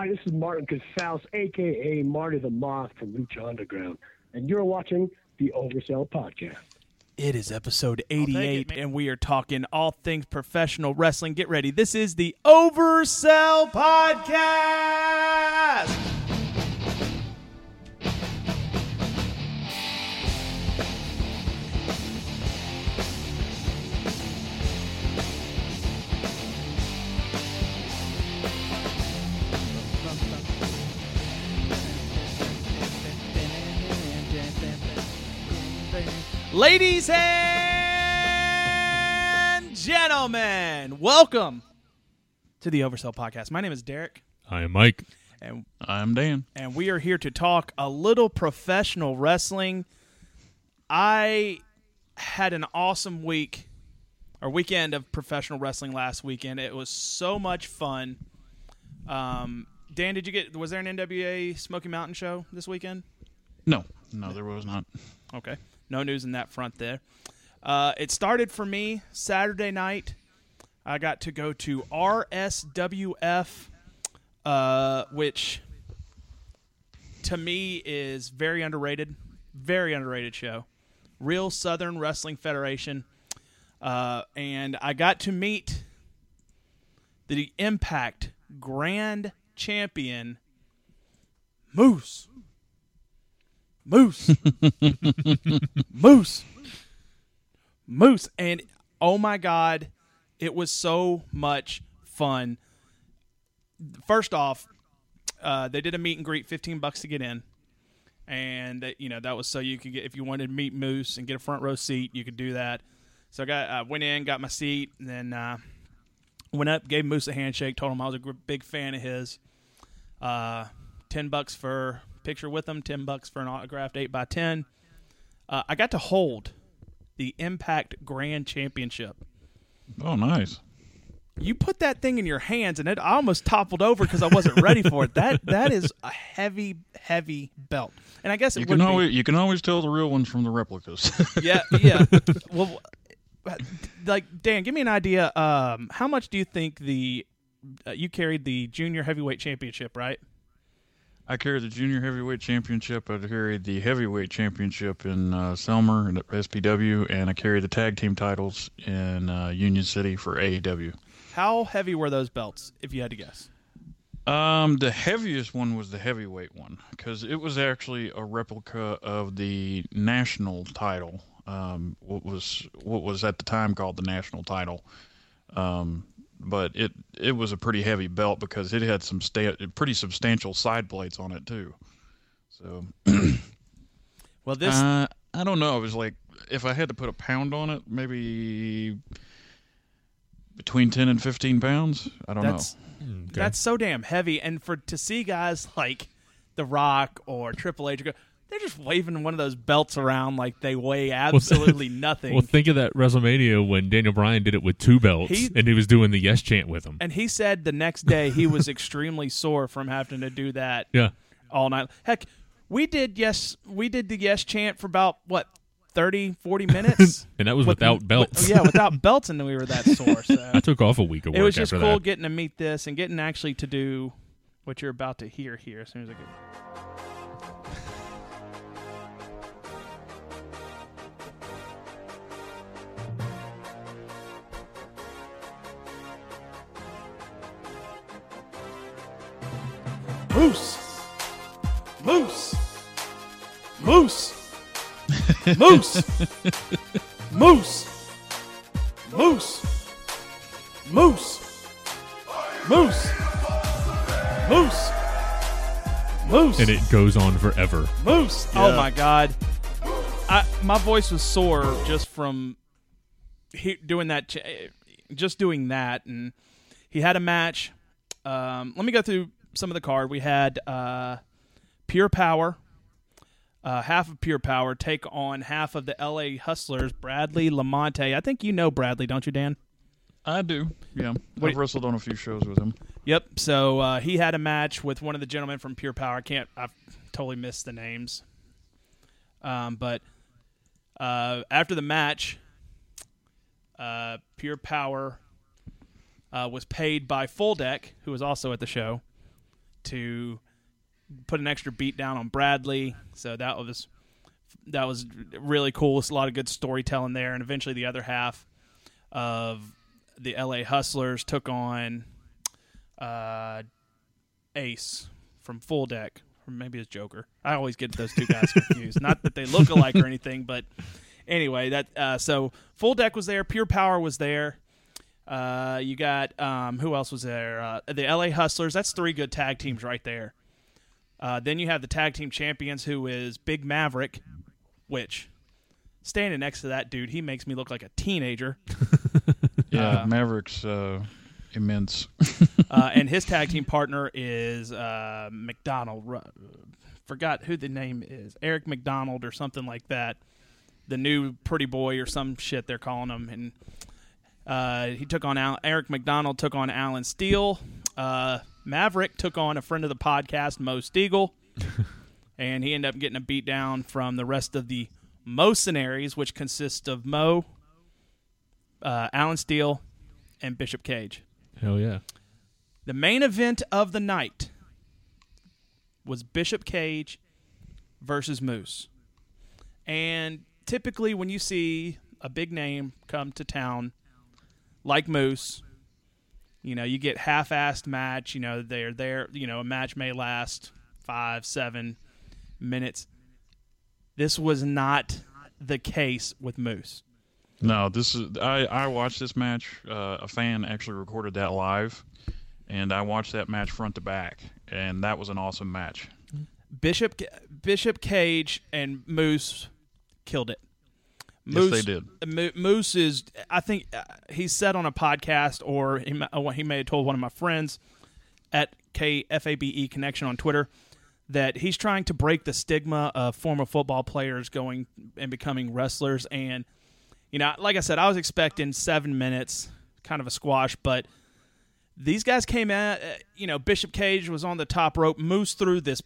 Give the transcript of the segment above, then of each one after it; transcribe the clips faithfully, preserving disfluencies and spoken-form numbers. Hi, this is Martin Casals, a k a. Marty the Moth from Lucha Underground, and you're watching the Oversell Podcast. It is episode eighty-eight, it, and we are talking all things professional wrestling. Get ready. This is the Oversell Podcast. Ladies and gentlemen, welcome to the Oversell Podcast. My name is Derek. I am Mike. And I'm Dan. And we are here to talk a little professional wrestling. I had an awesome week or weekend of professional wrestling last weekend. It was so much fun. Um, Dan, did you get? Was there an N W A Smoky Mountain show this weekend? No, no, there was not. Okay. No news in that front there. Uh, it started for me Saturday night. I got to go to R S W F, uh, which to me is very underrated, very underrated show. Real Southern Wrestling Federation. Uh, and I got to meet the Impact Grand Champion, Moose. Moose. Moose. Moose. And, oh, my God, it was so much fun. First off, uh, they did a meet and greet, fifteen bucks to get in. And, you know, that was so you could get – if you wanted to meet Moose and get a front row seat, you could do that. So I got, I went in, got my seat, and then uh, went up, gave Moose a handshake, told him I was a big fan of his. Uh, ten bucks for – picture with them, ten bucks for an autographed eight by ten. Uh, I got to hold the Impact Grand Championship. Oh, nice. You put that thing in your hands, and it I almost toppled over because I wasn't ready for it. That That is a heavy, heavy belt. And I guess it you would can always, be. You can always tell the real ones from the replicas. Yeah, yeah. Well, like, Dan, give me an idea. Um, how much do you think the uh, – you carried the Junior Heavyweight Championship, right? I carried the Junior Heavyweight Championship. I carried the Heavyweight Championship in uh, Selmer and S P W, and I carried the Tag Team titles in uh, Union City for A E W. How heavy were those belts, if you had to guess? Um, the heaviest one was the heavyweight one, because it was actually a replica of the national title, um, what was what was at the time called the national title. Um But it, it was a pretty heavy belt because it had some sta- pretty substantial side plates on it too. So, well, this uh, I don't know. It was like if I had to put a pound on it, maybe between ten and fifteen pounds. I don't that's, know. Okay. That's so damn heavy. And for to see guys like The Rock or Triple H, they're just waving one of those belts around like they weigh absolutely well, nothing. Well, think of that WrestleMania when Daniel Bryan did it with two belts, he, and he was doing the yes chant with them. And he said the next day he was extremely sore from having to do that yeah. all night. Heck, we did yes, we did the yes chant for about, what, thirty, forty minutes? And that was with, without belts. With, yeah, without belts, and we were that sore. So. I took off a week of work after that. It was just cool that. Getting to meet this and getting actually to do what you're about to hear here as soon as I get... Moose, moose, moose, moose, moose, moose, moose, moose, moose, moose, and it goes on forever. Moose. Yeah. Oh my God, I, my voice was sore just from he, doing that. Ch- just doing that, and he had a match. Um, let me go through. Some of the card. We had uh, Pure Power, uh, half of Pure Power, take on half of the L A Hustlers, Bradley Lamonte. I think you know Bradley, don't you, Dan? I do, yeah. I've wrestled on a few shows with him. Yep, so uh, he had a match with one of the gentlemen from Pure Power. I can't, I've totally missed the names. Um, but uh, after the match, uh, Pure Power uh, was paid by Full Deck, who was also at the show, to put an extra beat down on Bradley. So that was that was really cool. It's a lot of good storytelling there. And eventually the other half of the L A Hustlers took on uh, Ace from Full Deck, or maybe it's Joker. I always get those two guys confused. Not that they look alike or anything, but anyway, that uh, so Full Deck was there. Pure Power was there. Uh, you got um, who else was there? Uh, the L A Hustlers. That's three good tag teams right there. Uh, then you have the tag team champions, who is Big Maverick, which, standing next to that dude, he makes me look like a teenager. Yeah, uh, Maverick's uh, immense. uh, and his tag team partner is uh, McDonald. Forgot who the name is. Eric McDonald or something like that. The new pretty boy or some shit they're calling him. And uh, he took on Al- Eric McDonald took on Alan Steele. Uh, Maverick took on a friend of the podcast, Mo Stegall, and he ended up getting a beat down from the rest of the Mocenaries, which consists of Mo, uh, Alan Steele, and Bishop Cage. Hell yeah. The main event of the night was Bishop Cage versus Moose. And typically when you see a big name come to town like Moose, you know, you get half-assed match. You know, they're there. You know, a match may last five, seven minutes. This was not the case with Moose. No, this is. I, I watched this match. Uh, a fan actually recorded that live, and I watched that match front to back, and that was an awesome match. Bishop Bishop Cage and Moose killed it. Moose, yes, they did. Moose is, I think, uh, he said on a podcast, or he, uh, he may have told one of my friends at K F A B E Connection on Twitter, that he's trying to break the stigma of former football players going and becoming wrestlers. And, you know, like I said, I was expecting seven minutes, kind of a squash, but these guys came at, uh, you know, Bishop Cage was on the top rope. Moose threw this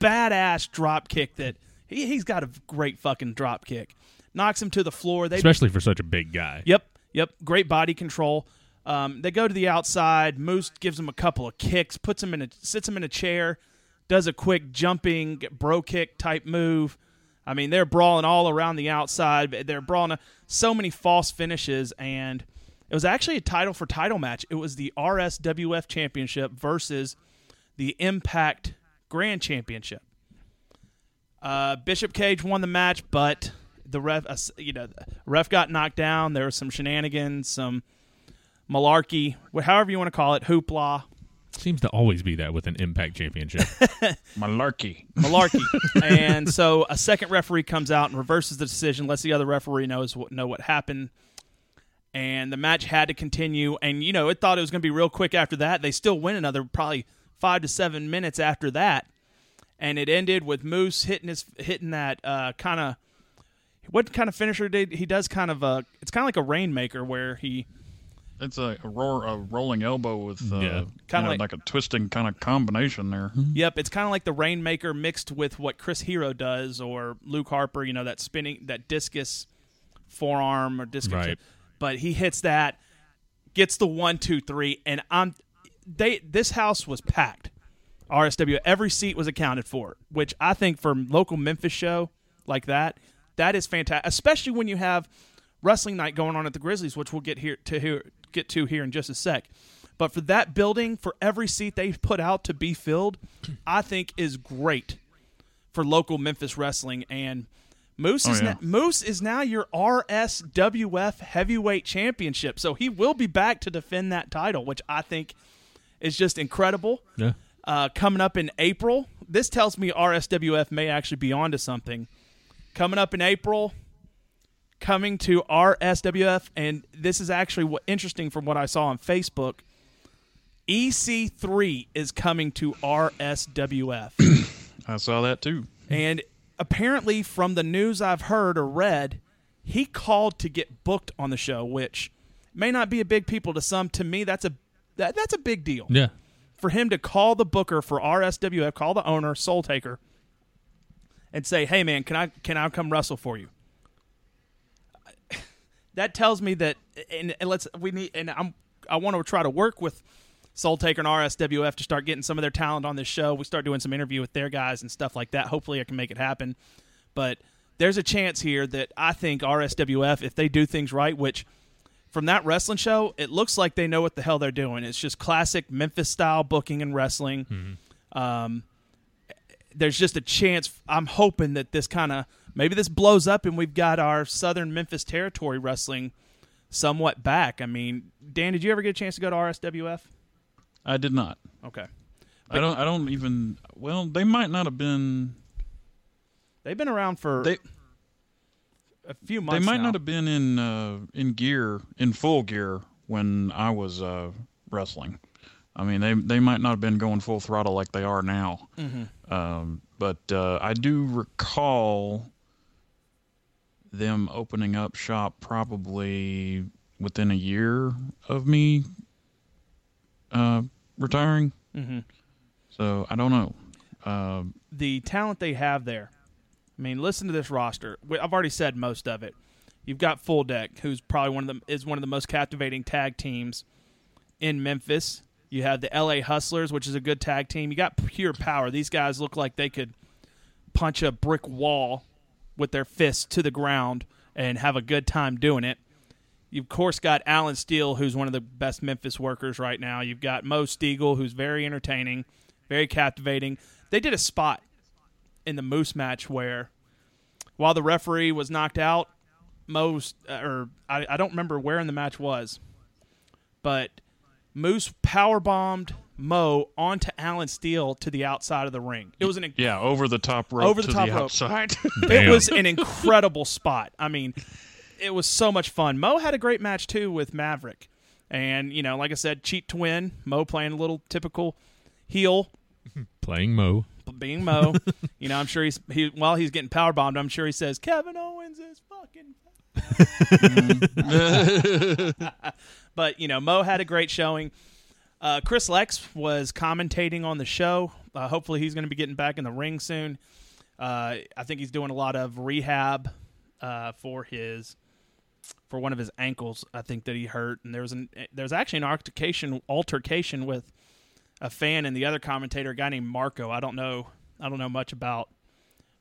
badass drop kick that he, he's got a great fucking drop kick. Knocks him to the floor. They Especially for such a big guy. Yep, yep. Great body control. Um, they go to the outside. Moose gives him a couple of kicks, puts him in a, sits him in a chair, does a quick jumping bro kick type move. I mean, they're brawling all around the outside. They're brawling so many false finishes, and it was actually a title for title match. It was the R S W F Championship versus the Impact Grand Championship. Uh, Bishop Cage won the match, but the ref, you know, ref got knocked down. There was some shenanigans, some malarkey, however you want to call it, hoopla. Seems to always be that with an Impact Championship. Malarkey. Malarkey. And so a second referee comes out and reverses the decision, lets the other referee knows what, know what happened. And the match had to continue. And, you know, it thought it was going to be real quick after that. They still win another probably five to seven minutes after that. And it ended with Moose hitting, his, hitting that uh, kind of, what kind of finisher did he does? Kind of a, it's kind of like a rainmaker where he. It's a a, roar, a rolling elbow with uh, yeah. kind of like, like a twisting kind of combination there. Yep, it's kind of like the rainmaker mixed with what Chris Hero does or Luke Harper. You know, that spinning, that discus forearm or discus. Right. But he hits that, gets the one, two, three, and I'm. They this house was packed. R S W, every seat was accounted for, which I think for local Memphis show like that. That is fantastic, especially when you have wrestling night going on at the Grizzlies, which we'll get here to here, get to here in just a sec. But for that building, for every seat they put out to be filled, I think is great for local Memphis wrestling. And Moose oh, is yeah. na- Moose is now your R S W F Heavyweight Championship, so he will be back to defend that title, which I think is just incredible. Yeah. Uh, coming up in April, this tells me R S W F may actually be onto something. Coming up in April, coming to R S W F, and this is actually what, interesting from what I saw on Facebook, E C three is coming to R S W F. I saw that too. And apparently from the news I've heard or read, he called to get booked on the show, which may not be a big people to some. To me, that's a that, that's a big deal. Yeah. For him to call the booker for R S W F, call the owner, Soultaker, and say, hey, man, can I can I come wrestle for you? That tells me that, and, and let's we need, and I'm I want to try to work with Soultaker and R S W F to start getting some of their talent on this show. We start doing some interview with their guys and stuff like that. Hopefully I can make it happen. But there's a chance here that I think R S W F, if they do things right, which from that wrestling show, it looks like they know what the hell they're doing. It's just classic Memphis-style booking and wrestling. Mm-hmm. Um, there's just a chance. I'm hoping that this kind of – maybe this blows up and we've got our Southern Memphis territory wrestling somewhat back. I mean, Dan, did you ever get a chance to go to R S W F? I did not. Okay. But I don't I don't even well, they might not have been They've been around for they, a few months. They might now. not have been in uh, in gear in full gear when I was uh, wrestling. I mean, they they might not have been going full throttle like they are now. Mm-hmm. Um, but uh, I do recall them opening up shop probably within a year of me uh, retiring. Mm-hmm. So I don't know. Uh, the talent they have there. I mean, listen to this roster. I've already said most of it. You've got Full Deck, who's probably one of them is one of the most captivating tag teams in Memphis. You have the L A Hustlers, which is a good tag team. You got Pure Power. These guys look like they could punch a brick wall with their fists to the ground and have a good time doing it. You've, of course, got Alan Steele, who's one of the best Memphis workers right now. You've got Mo Stegall, who's very entertaining, very captivating. They did a spot in the Moose match where, while the referee was knocked out, Mo, or I, I don't remember where in the match was, but Moose powerbombed Mo onto Alan Steele to the outside of the ring. It was an inc- yeah, over the top rope over the to top the rope. outside. It was an incredible spot. I mean, it was so much fun. Mo had a great match, too, with Maverick. And, you know, like I said, cheat to win. Mo playing a little typical heel. Playing Mo. Being Mo. You know, I'm sure he's he, while he's getting powerbombed, I'm sure he says, Kevin Owens is fucking... But, you know, Mo had a great showing. Uh, Chris Lex was commentating on the show. Uh, hopefully he's going to be getting back in the ring soon. Uh, I think he's doing a lot of rehab uh, for his... for one of his ankles, I think, that he hurt. And there was an there's actually an altercation altercation with a fan and the other commentator, a guy named Marco. I don't know I don't know much about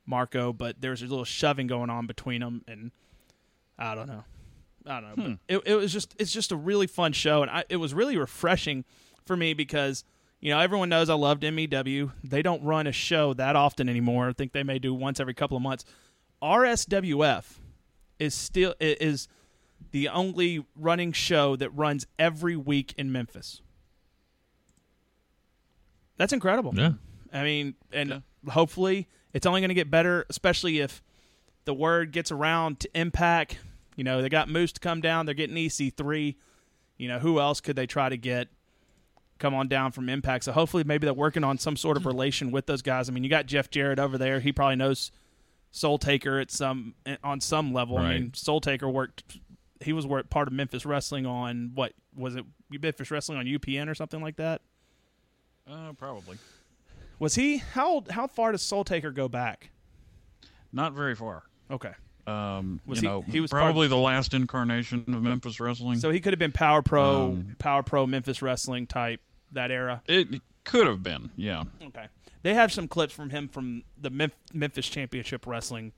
Marco, but there was a little shoving going on between them, and I don't know. I don't know. Hmm. But it, it was just it's just a really fun show, and I, it was really refreshing for me because, you know, everyone knows I loved M E W. They don't run a show that often anymore. I think they may do once every couple of months. R S W F is still is the only running show that runs every week in Memphis. That's incredible. Yeah. I mean, and yeah. Hopefully it's only going to get better, especially if the word gets around to Impact. You know, they got Moose to come down. They're getting E C three. You know, who else could they try to get come on down from Impact? So hopefully maybe they're working on some sort of relation with those guys. I mean, you got Jeff Jarrett over there. He probably knows Soultaker at some on some level. Right. I mean, Soultaker worked. He was worked part of Memphis Wrestling on what was it? Memphis Wrestling on U P N or something like that. Uh, probably. Was he how old, how far does Soultaker go back? Not very far. Okay. Um, was you he, know, he was probably part, the last incarnation of Memphis Wrestling. So he could have been Power Pro, um, Power Pro Memphis Wrestling type that era. It could have been. Yeah. Okay. They have some clips from him from the Mem- Memphis Championship Wrestling.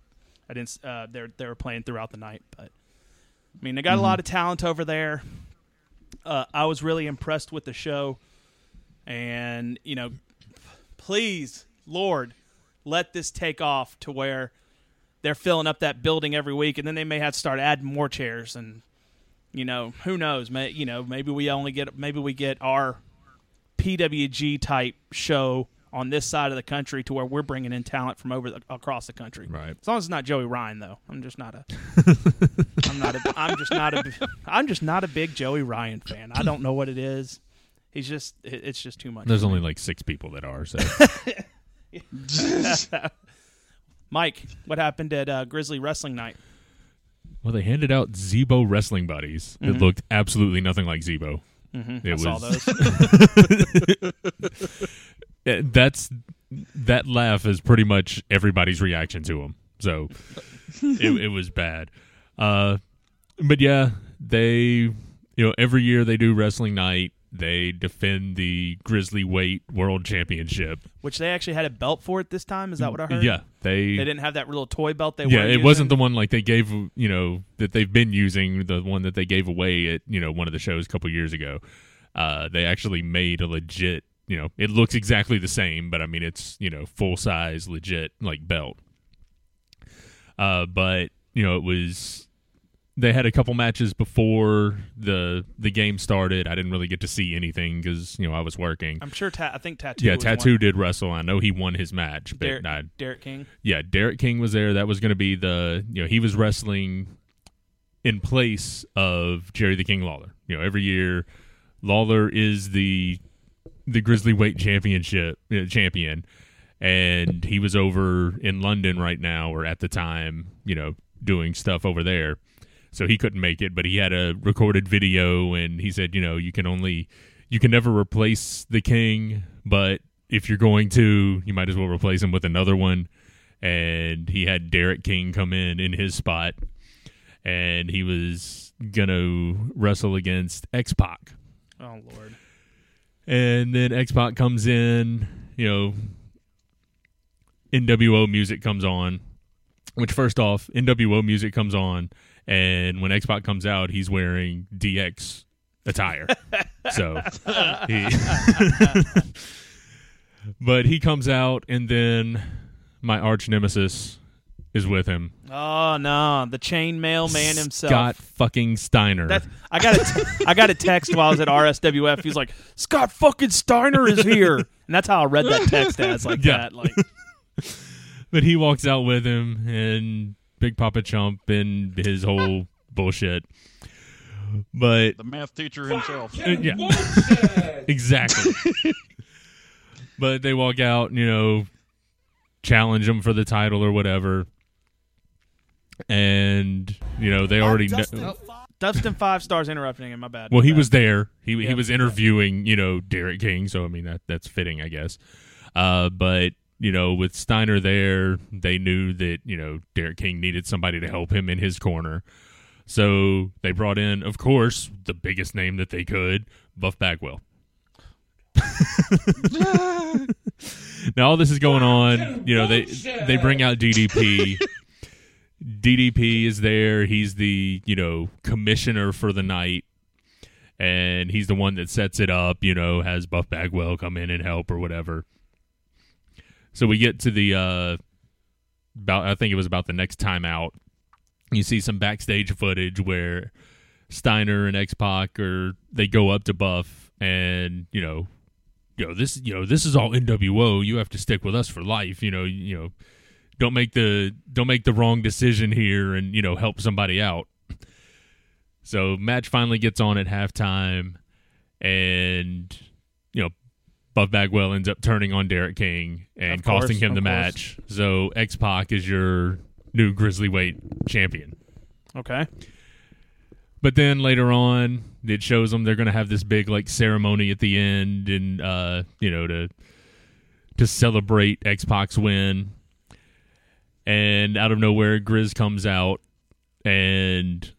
I didn't. Uh, they they were playing throughout the night, but I mean, they got mm-hmm. a lot of talent over there. Uh, I was really impressed with the show, and you know, please, Lord, let this take off to where they're filling up that building every week, and then they may have to start adding more chairs, and you know, who knows? May, you know, maybe we only get maybe we get our P W G type show on this side of the country to where we're bringing in talent from over the, across the country. Right. As long as it's not Joey Ryan, though. I'm just not a I'm not a I'm just not a I'm just not a big Joey Ryan fan. I don't know what it is. He's just it's just too much. There's only like six people that are, so Mike, what happened at uh, Grizzly Wrestling Night? Well, they handed out Zbo wrestling buddies that mm-hmm. looked absolutely nothing like Zbo. Mm-hmm. I was... saw those. That's that laugh is pretty much everybody's reaction to him. So it, it was bad. Uh, but yeah, they you know every year they do wrestling night. they defend the Grizzly Weight World Championship. Which they actually had a belt for it this time, is that what I heard? Yeah. They they didn't have that little toy belt they yeah, were Yeah, it using. Wasn't the one like they gave, you know, that they've been using, the one that they gave away at, you know, one of the shows a couple years ago. Uh, they actually made a legit, you know, it looks exactly the same, but I mean, it's, you know, full-size, legit, like, belt. Uh, but, you know, it was... They had a couple matches before the the game started. I didn't really get to see anything because, you know, I was working. I'm sure, ta- I think Tattoo Yeah, was Tattoo one. Did wrestle. I know he won his match. But Der- I, Derrick King? Yeah, Derrick King was there. That was going to be the, you know, he was wrestling in place of Jerry the King Lawler. You know, every year, Lawler is the the Grizzly Weight Championship uh, champion, and he was over in London right now, or at the time, you know, doing stuff over there. So he couldn't make it, but he had a recorded video, and he said, you know, you can only, you can never replace the king, but if you're going to, you might as well replace him with another one. And he had Derrick King come in in his spot, and he was going to wrestle against X Pac. Oh, Lord. And then X Pac comes in, you know, N W O music comes on, which first off, N W O music comes on. And when X Pac comes out, he's wearing D X attire. So, he but he comes out, and then my arch nemesis is with him. Oh no, the chainmail man himself, Scott fucking Steiner. That's, I got a t- I got a text while I was at R S W F. He's like, Scott fucking Steiner is here, and that's how I read that text as like yeah. that. Like, but he walks out with him and. Big Papa Chump and his whole bullshit. But the math teacher himself. Uh, yeah. Exactly. But they walk out, you know, challenge him for the title or whatever. And, you know, they already know. Oh, Dustin Five Stars interrupting him, my bad. Well, he was there. He yep. he was interviewing, you know, Derrick King, so I mean that that's fitting, I guess. Uh, but you know, with Steiner there, they knew that, you know, Derrick King needed somebody to help him in his corner. So they brought in, of course, the biggest name that they could, Buff Bagwell. Now all this is going on, you know, they they bring out D D P. D D P is there. He's the, you know, commissioner for the night. And he's the one that sets it up, you know, has Buff Bagwell come in and help or whatever. So we get to the, uh, about I think it was about the next time out. You see some backstage footage where Steiner and X Pac are they go up to Buff and you know, you know this you know this is all N W O. You have to stick with us for life. You know you know don't make the don't make the wrong decision here and you know help somebody out. So match finally gets on at halftime, and you know. Buff Bagwell ends up turning on Derrick King and course, costing him the course. match. So X-Pac is your new Grizzlyweight champion. Okay. But then later on, it shows them they're going to have this big like ceremony at the end and uh, you know to to celebrate X-Pac's win. And out of nowhere, Grizz comes out and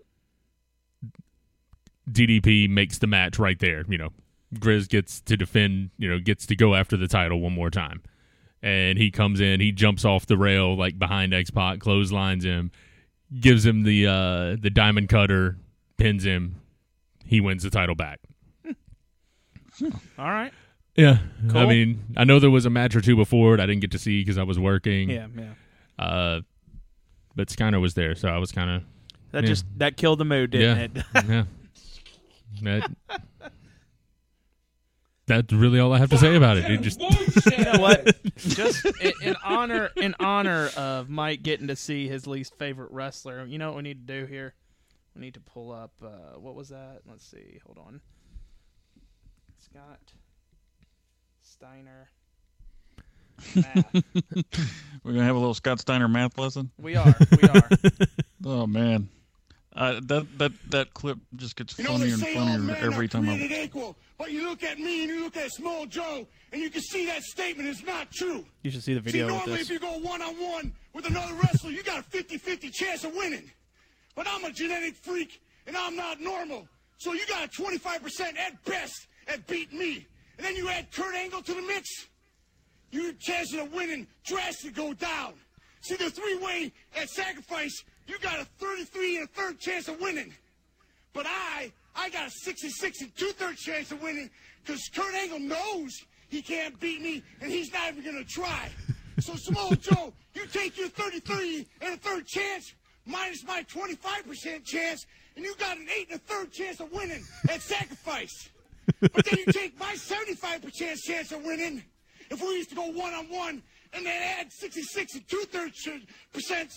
D D P makes the match right there, you know. Grizz gets to defend, you know, gets to go after the title one more time. And he comes in, he jumps off the rail, like, behind X-Pac, clotheslines him, gives him the uh, the diamond cutter, pins him. He wins the title back. All right. Yeah. Cool. I mean, I know there was a match or two before it I didn't get to see because I was working. Yeah, yeah. Uh, but Skyner was there, so I was kind of... That yeah. just, that killed the mood, didn't yeah. it? yeah. That... That's really all I have to say about it. It just you know what? Just in, in honor in honor of Mike getting to see his least favorite wrestler. You know what we need to do here? We need to pull up. Uh, what was that? Let's see. Hold on. Scott Steiner. Math. We're gonna have a little Scott Steiner math lesson. We are. We are. Oh man, uh, that that that clip just gets you funnier and funnier man, every time I. But you look at me and you look at Samoa Joe, and you can see that statement is not true. You should see the video. See, normally with this. If you go one-on-one with another wrestler, you got a fifty-fifty chance of winning. But I'm a genetic freak, and I'm not normal. So you got a twenty-five percent at best and beat me, and then you add Kurt Angle to the mix, your chances of winning drastically go down. See, the three-way at Sacrifice, you got a thirty-three and a third chance of winning. But I, I got a sixty-six and two-thirds chance of winning because Kurt Angle knows he can't beat me, and he's not even going to try. So, Samoa Joe, you take your thirty-three and a third chance minus my twenty-five percent chance, and you got an eight and a third chance of winning at Sacrifice. But then you take my seventy-five percent chance of winning if we used to go one-on-one, and then add sixty-six and two-thirds percent,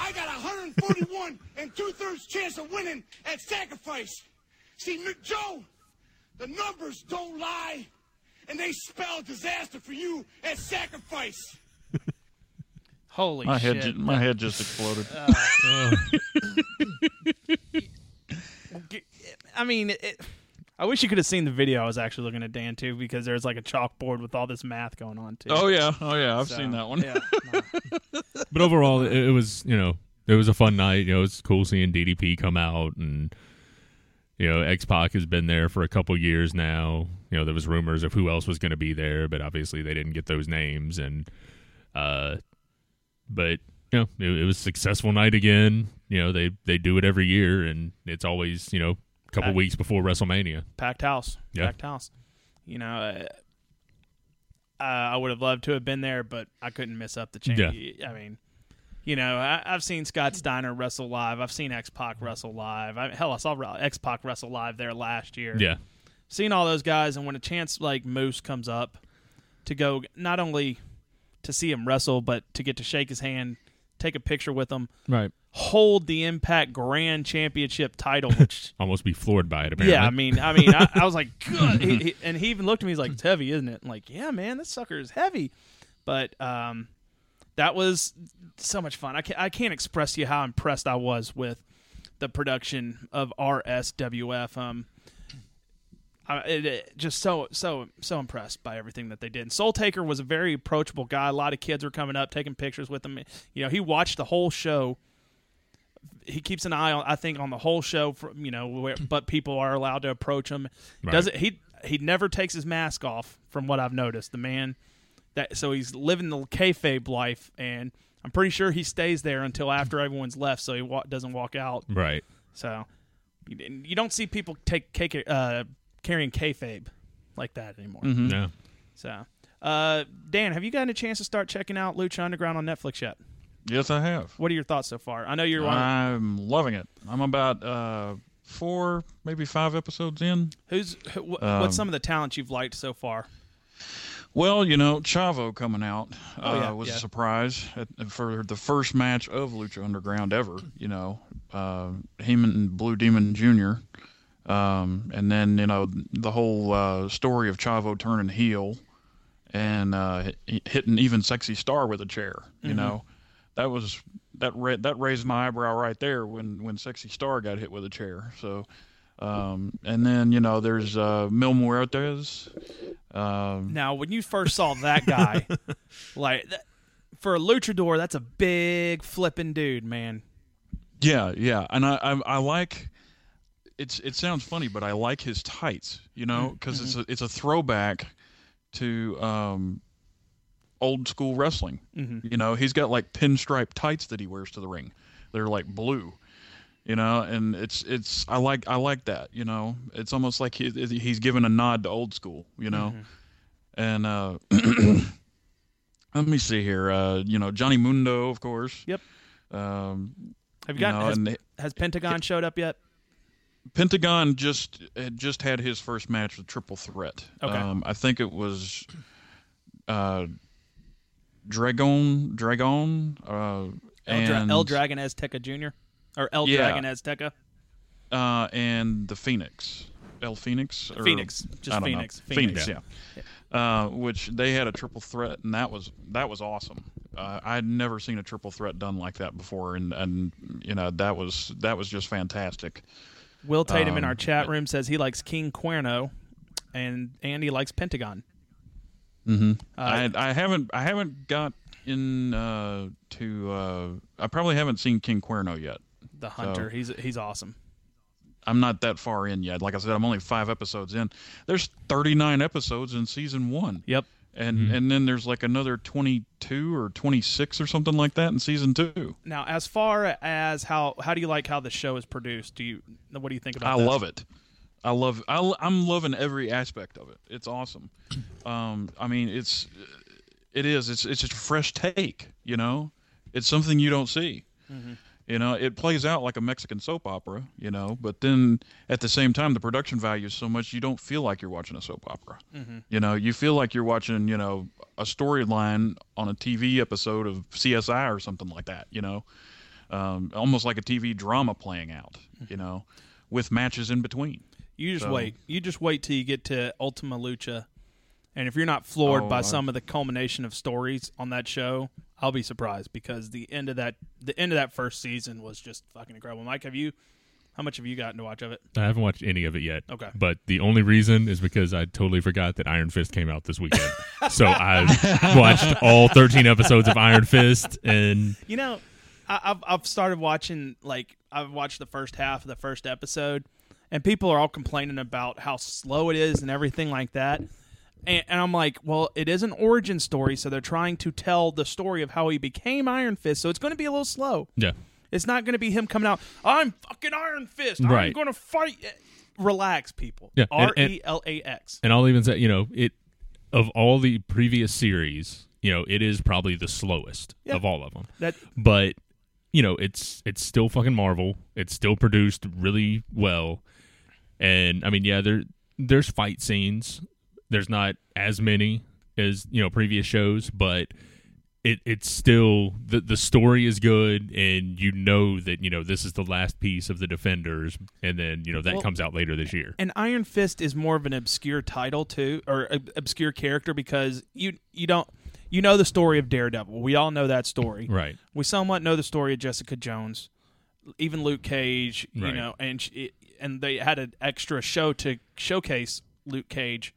I got one forty-one and two-thirds chance of winning at Sacrifice. See, Joe, the numbers don't lie, and they spell disaster for you at Sacrifice. Holy my shit. Head ju- my head just exploded. Uh, I mean, it, I wish you could have seen the video I was actually looking at, Dan, too, because there's like a chalkboard with all this math going on, too. Oh, yeah. Oh, yeah. I've so, seen that one. Yeah, no. But overall, it, it was, you know, it was a fun night. You know, it's cool seeing D D P come out, and, you know, X Pac has been there for a couple years now. You know, there was rumors of who else was going to be there, but obviously they didn't get those names, and, uh, but, you know, it, it was a successful night again. You know, they, they do it every year, and it's always, you know, a couple packed, weeks before WrestleMania. Packed house. Yeah. Packed house. You know, uh, I would have loved to have been there, but I couldn't miss up the chance. Yeah. I mean, you know, I, I've seen Scott Steiner wrestle live. I've seen X-Pac wrestle live. I, hell, I saw X-Pac wrestle live there last year. Yeah. Seen all those guys, and when a chance like Moose comes up to go not only – to see him wrestle, but to get to shake his hand, take a picture with him, right? Hold the Impact Grand Championship title, which almost be floored by it. Apparently, yeah. I mean, I mean, I, I was like, good. He, he, and he even looked at me. He's like, "It's heavy, isn't it?" I'm like, yeah, man, this sucker is heavy. But um, that was so much fun. I can't, I can't express to you how impressed I was with the production of R S W F. Um, I, it, it, just so so so impressed by everything that they did. And Soultaker was a very approachable guy. A lot of kids were coming up, taking pictures with him. You know, he watched the whole show. He keeps an eye on, I think, on the whole show. For, you know, where, but people are allowed to approach him. Right. Does it, he he never takes his mask off, from what I've noticed. The man that so he's living the kayfabe life, and I'm pretty sure he stays there until after everyone's left, so he wa- doesn't walk out. Right. So you, you don't see people take cake. Uh, carrying kayfabe like that anymore. Mm-hmm. Yeah. So, uh, Dan, have you gotten a chance to start checking out Lucha Underground on Netflix yet? Yes, I have. What are your thoughts so far? I know you're. I'm on... loving it. I'm about uh, four, maybe five episodes in. Who's wh- um, what's some of the talent you've liked so far? Well, you know, Chavo coming out uh, oh, yeah, was yeah. a surprise at, for the first match of Lucha Underground ever. You know, uh, him and Blue Demon Junior Um, and then, you know, the whole uh, story of Chavo turning heel and uh, hitting Even Sexy Star with a chair, you mm-hmm. know, that was that ra- that raised my eyebrow right there when, when Sexy Star got hit with a chair. So, um, and then, you know, there's uh, Mil Muertes. Um, now, when you first saw that guy, like that, for a luchador, that's a big flipping dude, man. Yeah, yeah, and I I, I like. It's it sounds funny, but I like his tights, you know, because mm-hmm. it's a it's a throwback to um, old school wrestling. Mm-hmm. You know, he's got like pinstripe tights that he wears to the ring. They're like blue, you know, and it's it's I like I like that. You know, it's almost like he, he's giving a nod to old school. You know, mm-hmm. and uh, let me see here. Uh, you know, Johnny Mundo, of course. Yep. Um, Have you, you gotten know, has, and, has Pentagon it, showed up yet? Pentagon just just had his first match with Triple Threat. Okay. Um, I think it was uh, Dragon, Dragon, uh, and El, Dra- El Dragon Azteca Junior or El yeah. Dragon Azteca, uh, and the Phoenix, El Phoenix, or, Phoenix, just Phoenix. Phoenix, Phoenix, yeah. yeah. Uh, which they had a Triple Threat, and that was that was awesome. Uh, I'd never seen a Triple Threat done like that before, and, and you know that was that was just fantastic. Will Tatum um, in our chat room says he likes King Cuerno, and Andy likes Pentagon. Mm-hmm. Uh, I, I haven't, I haven't got in uh, to. Uh, I probably haven't seen King Cuerno yet. The Hunter, so. he's he's awesome. I'm not that far in yet. Like I said, I'm only five episodes in. There's thirty-nine episodes in season one. Yep. And mm-hmm. and then there's like another twenty-two or twenty-six or something like that in season two. Now, as far as how how do you like how the show is produced? Do you what do you think about? I this? love it. I love. I, I'm loving every aspect of it. It's awesome. Um, I mean, it's it is. It's it's a fresh take. You know, it's something you don't see. Mm-hmm. You know, it plays out like a Mexican soap opera, you know, but then at the same time, the production value is so much you don't feel like you're watching a soap opera. Mm-hmm. You know, you feel like you're watching, you know, a storyline on a T V episode of C S I or something like that, you know, um, almost like a T V drama playing out, mm-hmm. you know, with matches in between. You just so, wait. You just wait till you get to Ultima Lucha. And if you're not floored oh, by I, some of the culmination of stories on that show, I'll be surprised, because the end of that the end of that first season was just fucking incredible. Mike, have you how much have you gotten to watch of it? I haven't watched any of it yet. Okay. But the only reason is because I totally forgot that Iron Fist came out this weekend. So I've watched all thirteen episodes of Iron Fist, and you know, I I've I've started watching, like I've watched the first half of the first episode, and people are all complaining about how slow it is and everything like that. And, and I'm like, well, it is an origin story, so they're trying to tell the story of how he became Iron Fist, so it's going to be a little slow. Yeah. It's not going to be him coming out, I'm fucking Iron Fist. Right. I'm going to fight. Relax, people. Yeah. R E L A X. And I'll even say, you know, it of all the previous series, you know, it is probably the slowest yeah. of all of them. That, but, you know, it's it's still fucking Marvel. It's still produced really well. And, I mean, yeah, there there's fight scenes. There's not as many as, you know, previous shows, but it it's still the the story is good, and you know that, you know, this is the last piece of the Defenders, and then, you know, that well, comes out later this year. And Iron Fist is more of an obscure title too, or ob- obscure character, because you you don't you know the story of Daredevil. We all know that story. Right. We somewhat know the story of Jessica Jones, even Luke Cage, you right. know, and she, and they had an extra show to showcase Luke Cage.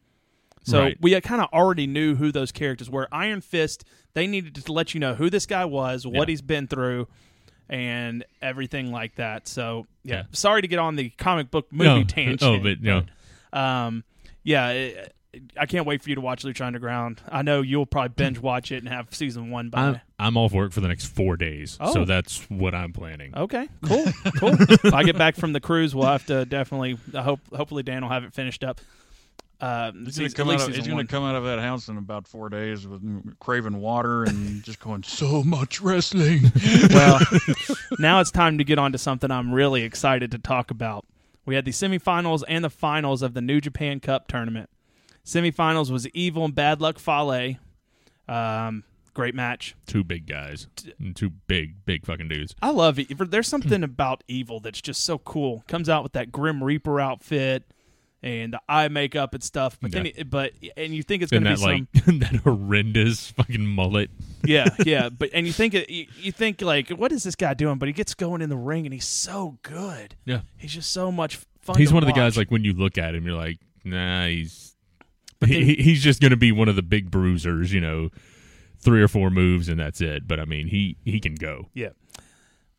So right. we kind of already knew who those characters were. Iron Fist, they needed to let you know who this guy was, what yeah. he's been through, and everything like that. So, yeah. yeah. Sorry to get on the comic book movie no. tangent. Oh, but, no. But, um, yeah. Yeah. I can't wait for you to watch Lucha Underground. I know you'll probably binge watch it and have season one by I'm, I'm off work for the next four days, oh. so that's what I'm planning. Okay, cool, cool. If I get back from the cruise, we'll have to definitely, I hope. hopefully Dan will have it finished up. Uh, he's going to come out of that house in about four days with craving water and just going, so much wrestling. Well, now it's time to get on to something I'm really excited to talk about. We had the semifinals and the finals of the New Japan Cup tournament. Semifinals was Evil and Bad Luck Fale. Um, great match. Two big guys. Two big, big fucking dudes. I love it. There's something about Evil that's just so cool. Comes out with that Grim Reaper outfit and the eye makeup and stuff, but yeah. then, it, but and you think it's going to be like, some that horrendous fucking mullet. Yeah, yeah, but and you think it, you, you think like, what is this guy doing? But he gets going in the ring, and he's so good. Yeah, he's just so much fun. He's to one watch. Of the guys like when you look at him, you're like, nah, he's but he, then, he's just going to be one of the big bruisers, you know, three or four moves and that's it. But I mean, he he can go. Yeah.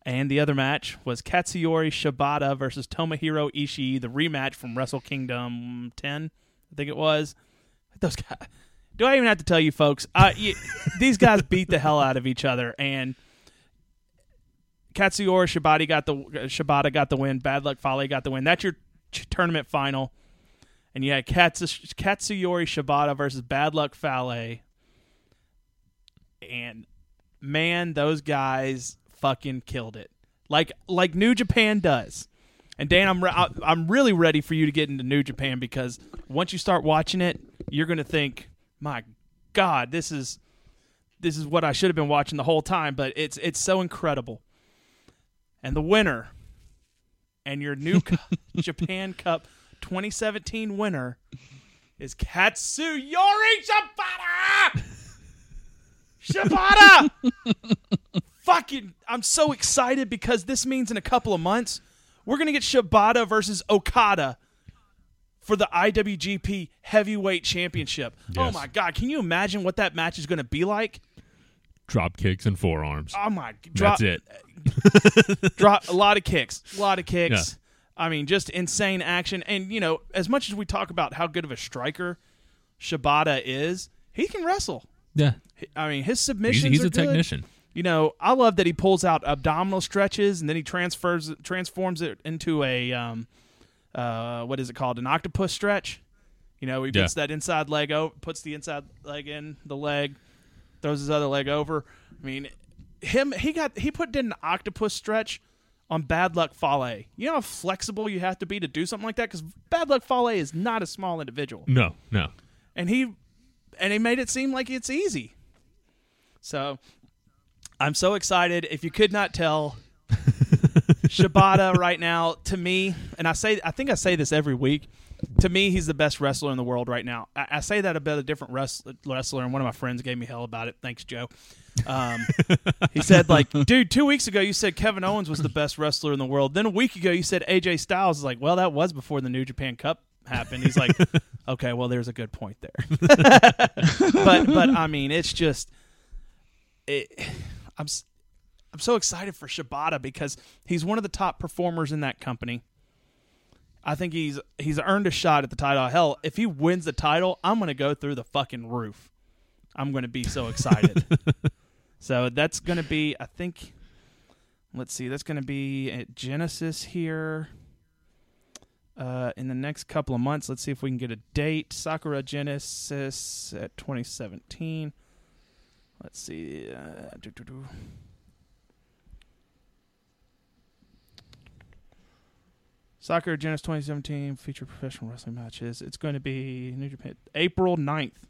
And the other match was Katsuyori Shibata versus Tomohiro Ishii, the rematch from Wrestle Kingdom ten, I think it was. Those guys, do I even have to tell you, folks? Uh, you, these guys beat the hell out of each other, and Katsuyori Shibata got the Shibata got the win. Bad Luck Fale got the win. That's your ch- tournament final, and you had Katsu- Katsuyori Shibata versus Bad Luck Fale, and man, those guys fucking killed it, like like New Japan does. And Dan, I'm re- I'm really ready for you to get into New Japan, because once you start watching it, you're gonna think, my God, this is this is what I should have been watching the whole time. But it's it's so incredible. And the winner, and your new Japan Cup twenty seventeen winner, is Katsuyori Shibata. Shibata. Fucking, I'm so excited, because this means in a couple of months, we're going to get Shibata versus Okada for the I W G P Heavyweight Championship. Yes. Oh, my God. Can you imagine what that match is going to be like? Drop kicks and forearms. Oh, my God. That's it. Drop a lot of kicks. A lot of kicks. I mean, just insane action. And, you know, as much as we talk about how good of a striker Shibata is, he can wrestle. Yeah. I mean, his submissions He's, he's are a good. technician. You know, I love that he pulls out abdominal stretches and then he transfers transforms it into a, um, uh, what is it called, an octopus stretch. You know, he puts yeah. that inside leg over, puts the inside leg in the leg, throws his other leg over. I mean, him he got he put in an octopus stretch on Bad Luck Fale. You know how flexible you have to be to do something like that? Because Bad Luck Fale is not a small individual. No, no. And he and he made it seem like it's easy. So I'm so excited. If you could not tell, Shibata right now, to me, and I say I think I say this every week, to me, he's the best wrestler in the world right now. I, I say that about a different rest, wrestler, and one of my friends gave me hell about it. Thanks, Joe. Um, he said, like, dude, two weeks ago you said Kevin Owens was the best wrestler in the world. Then a week ago you said A J Styles is like, well, that was before the New Japan Cup happened. He's like, okay, well, there's a good point there. but, but I mean, it's just it, – I'm – I'm so excited for Shibata because he's one of the top performers in that company. I think he's he's earned a shot at the title. Hell, if he wins the title, I'm going to go through the fucking roof. I'm going to be so excited. So that's going to be, I think, let's see, that's going to be at Genesis here uh, in the next couple of months. Let's see if we can get a date. Sakura Genesis at twenty seventeen. Let's see. Uh, doo-doo-doo. Soccer Genesis twenty seventeen feature professional wrestling matches. It's going to be New Japan April ninth.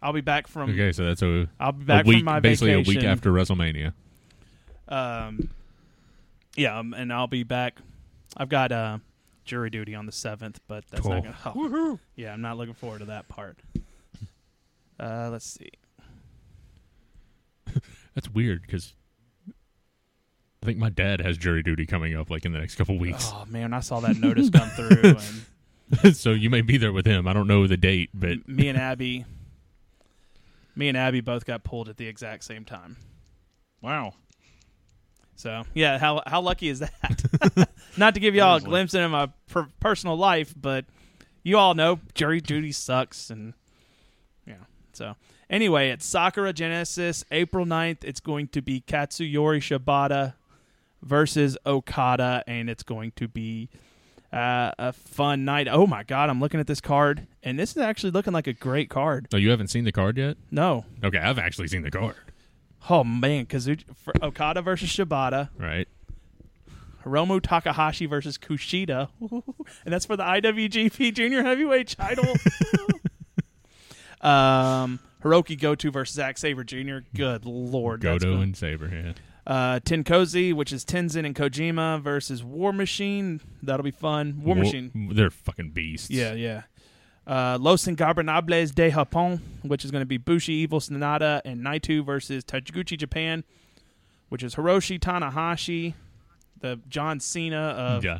I'll be back from okay, so that's a I'll be back a week, from my basically vacation. Basically a week after WrestleMania. Um, yeah, um, and I'll be back. I've got uh, jury duty on the seventh, but that's cool. not going to help. Woohoo! Yeah, I'm not looking forward to that part. Uh, let's see. That's weird because I think my dad has jury duty coming up like in the next couple weeks. Oh, man, I saw that notice come through. And so you may be there with him. I don't know the date, but... me and Abby... Me and Abby both got pulled at the exact same time. Wow. So, yeah, how how lucky is that? Not to give y'all a glimpse into my per- personal life, but you all know jury duty sucks. And yeah, so... Anyway, it's Sakura Genesis, April ninth. It's going to be Katsuyori Shibata versus Okada, and it's going to be uh, a fun night. Oh, my God, I'm looking at this card, and this is actually looking like a great card. Oh, you haven't seen the card yet? No. Okay, I've actually seen the card. Oh, man, Kazu- for Okada versus Shibata. Right. Hiromu Takahashi versus Kushida. And that's for the I W G P Junior Heavyweight title. um, Hiroki Goto versus Zack Sabre Junior Good Lord. Goto and Sabre, yeah. Uh, Tenkozi, which is Tenzin and Kojima versus War Machine. That'll be fun. War, War Machine. They're fucking beasts. Yeah, yeah. Uh, Los Ingobernables de Japón, which is going to be Bushi, Evil, Sonata, and Naito versus Taguchi Japan, which is Hiroshi Tanahashi, the John Cena of yeah.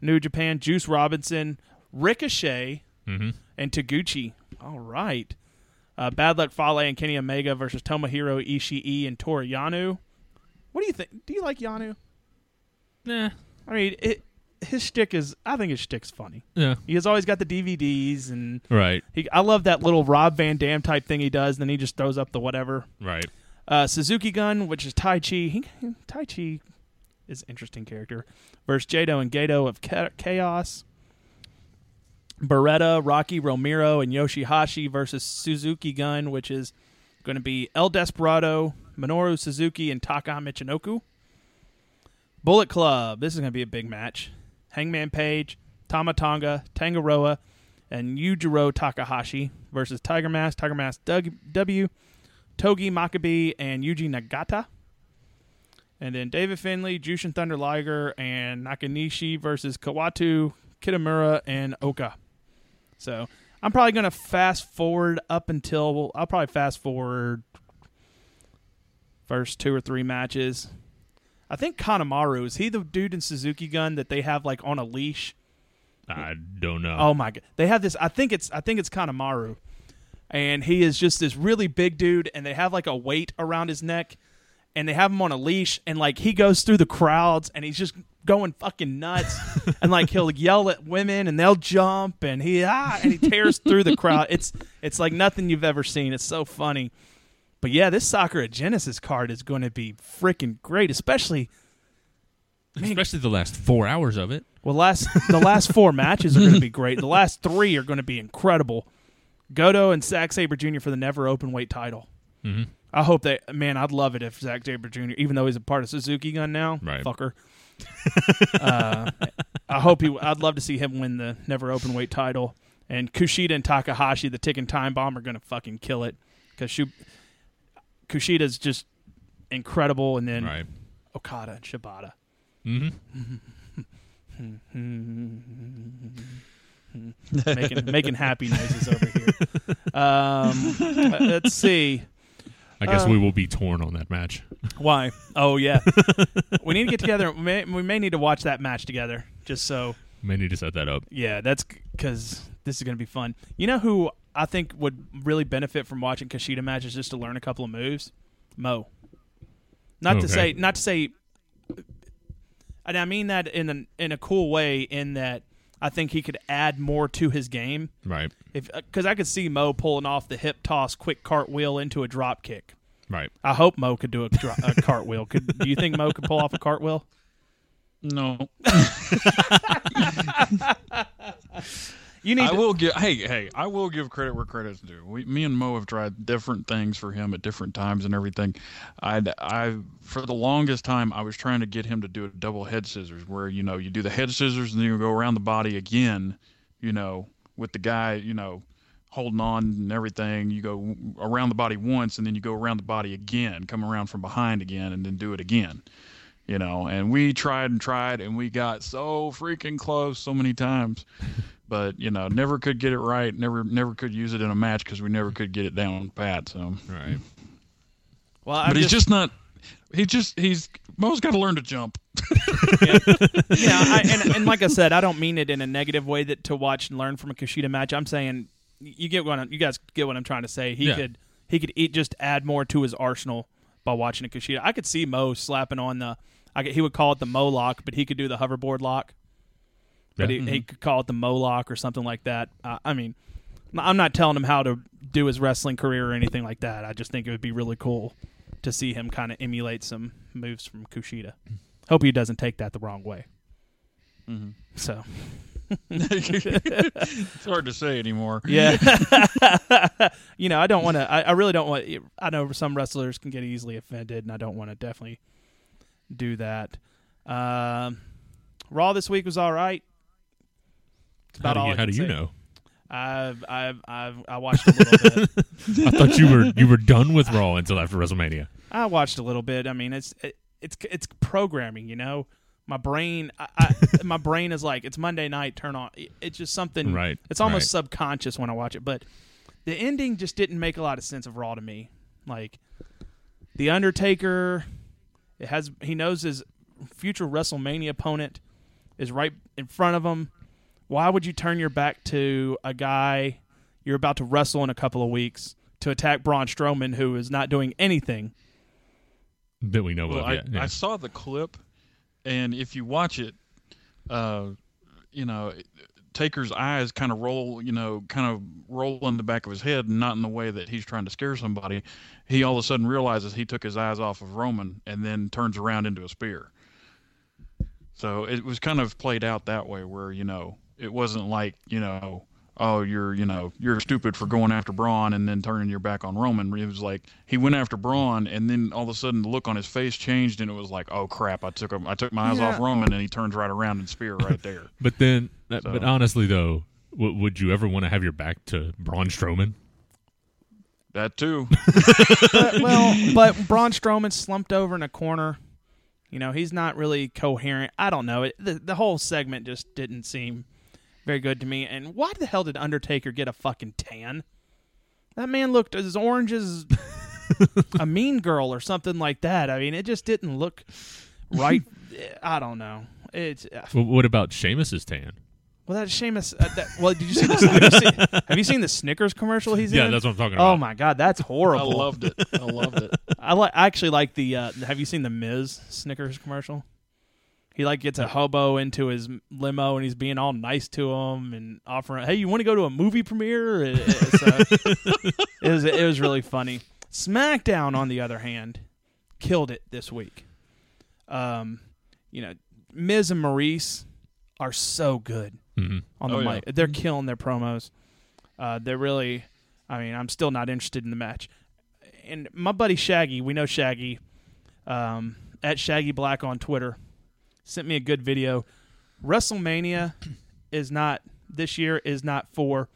New Japan, Juice Robinson, Ricochet, mm-hmm. and Taguchi. All right. Uh, Bad Luck Fale and Kenny Omega versus Tomohiro Ishii and Toru Yano. What do you think? Do you like Yano? Nah. I mean, it, his shtick is, I think his shtick's funny. Yeah. He has always got the D V Ds and right. He, I love that little Rob Van Dam type thing he does, and then he just throws up the whatever. Right. Uh, Suzuki Gun, which is Tai Chi. He, Tai Chi is an interesting character. Versus Jado and Gato of Chaos. Beretta, Rocky Romero, and Yoshihashi versus Suzuki Gun, which is going to be El Desperado, Minoru Suzuki, and Taka Michinoku. Bullet Club. This is going to be a big match. Hangman Page, Tama Tonga, Tangaroa, and Yujiro Takahashi versus Tiger Mask, Tiger Mask W, Togi Makabe, and Yuji Nagata. And then David Finlay, Jushin Thunder Liger, and Nakanishi versus Kawatu, Kitamura, and Oka. So I'm probably going to fast forward up until well, I'll probably fast forward first two or three matches. I think Kanemaru, is he the dude in Suzuki Gun that they have like on a leash? I don't know. Oh my God. They have this, I think it's I think it's Kanemaru. And he is just this really big dude and they have like a weight around his neck and they have him on a leash, and like he goes through the crowds and he's just going fucking nuts, and like he'll yell at women and they'll jump, and he ah and he tears through the crowd. It's it's like nothing you've ever seen. It's so funny. But yeah, this Sakura Genesis card is going to be freaking great, especially especially man, the last four hours of it. Well, last the last four matches are going to be great. The last three are going to be incredible. Goto and Zack Sabre Junior for the never open weight title. Mm-hmm. I hope they, man, I'd love it if Zack Sabre Junior, even though he's a part of Suzuki Gun now, right. fucker. uh, I hope he, I'd love to see him win the never open weight title. And Kushida and Takahashi, the ticking time bomb, are going to fucking kill it. Because Kushida's just incredible. And then right. Okada and Shibata. Mm-hmm. making making happy noises over here. Um, let's see. I guess uh, we will be torn on that match. Why? Oh yeah, we need to get together. We may, we may need to watch that match together, just so we may need to set that up. Yeah, that's because this is going to be fun. You know who I think would really benefit from watching Kushida matches just to learn a couple of moves? Mo. Not okay. to say, not to say. And I mean that in an, in a cool way, in that I think he could add more to his game. Right. If because I could see Mo pulling off the hip toss, quick cartwheel into a drop kick. Right. I hope Mo could do a, dro- a cartwheel. Could do you think Mo could pull off a cartwheel? No. you need. I to- will give. Hey, hey. I will give credit where credit's due. We, me and Mo have tried different things for him at different times and everything. I, I, for the longest time, I was trying to get him to do a double head scissors, where you know you do the head scissors and then you go around the body again, you know, with the guy, you know, holding on and everything. You go around the body once and then you go around the body again, come around from behind again, and then do it again. You know, and we tried and tried, and we got so freaking close so many times. But, you know, never could get it right, never never could use it in a match because we never could get it down pat. So right. Well, I But just, he's just not – he just – he's – Mo's got to learn to jump. yeah, yeah I, and, and like I said, I don't mean it in a negative way that to watch and learn from a Kushida match. I'm saying you get what I'm, you guys get what I'm trying to say. He yeah. could he could eat, just add more to his arsenal by watching a Kushida. I could see Mo slapping on the – I could, he would call it the Mo lock, but he could do the hoverboard lock. But yeah. he, mm-hmm. he could call it the Moloch or something like that. Uh, I mean, I'm not telling him how to do his wrestling career or anything like that. I just think it would be really cool to see him kind of emulate some moves from Kushida. Hope he doesn't take that the wrong way. Mm-hmm. So it's hard to say anymore. Yeah, you know, I don't want to. I, I really don't want. I know some wrestlers can get easily offended, and I don't want to definitely do that. Um, Raw this week was all right. About how do you, how do you know? I've, I've, I've, I watched a little bit. I thought you were you were done with Raw until after WrestleMania. I watched a little bit. I mean, it's it, it's it's programming, you know. My brain, I, I, my brain is like it's Monday night. Turn on. It's just something. Right. It's almost right. subconscious when I watch it. But the ending just didn't make a lot of sense of Raw to me. Like the Undertaker, it has he knows his future WrestleMania opponent is right in front of him. Why would you turn your back to a guy you're about to wrestle in a couple of weeks to attack Braun Strowman, who is not doing anything that we know well, of I, yet? Yeah. I saw the clip, and if you watch it, uh, you know, Taker's eyes kind of roll, you know, kind of roll in the back of his head, not in the way that he's trying to scare somebody. He all of a sudden realizes he took his eyes off of Roman and then turns around into a spear. So it was kind of played out that way where, you know, it wasn't like, you know, oh, you're, you know, you're stupid for going after Braun and then turning your back on Roman. It was like he went after Braun, and then all of a sudden the look on his face changed, and it was like, oh crap, I took him, I took my eyes yeah. off Roman, and he turns right around and spear right there. But then, so. But honestly though, w- would you ever want to have your back to Braun Strowman? That too. but, well, but Braun Strowman slumped over in a corner. You know, he's not really coherent. I don't know. It, the, the whole segment just didn't seem very good to me. And why the hell did Undertaker get a fucking tan? That man looked as orange as a mean girl or something like that. I mean, it just didn't look right. I don't know. It's. Uh, well, what about Sheamus's tan? Well, that Sheamus. Uh, that, well, did you see the, have, you seen, have you seen the Snickers commercial he's yeah, in? Yeah, that's what I'm talking about. Oh my God, that's horrible. I loved it. I loved it. I like. I actually like the. Uh, have you seen the Miz Snickers commercial? He like gets a hobo into his limo and he's being all nice to him and offering, "Hey, you want to go to a movie premiere?" It, it's, uh, it was it was really funny. SmackDown, on the other hand, killed it this week. Um, you know, Miz and Maurice are so good mm-hmm. on the oh, mic. Yeah. They're killing their promos. Uh, they're really. I mean, I'm still not interested in the match. And my buddy Shaggy, we know Shaggy, um, at Shaggy Black on Twitter, sent me a good video. WrestleMania is not this year is not for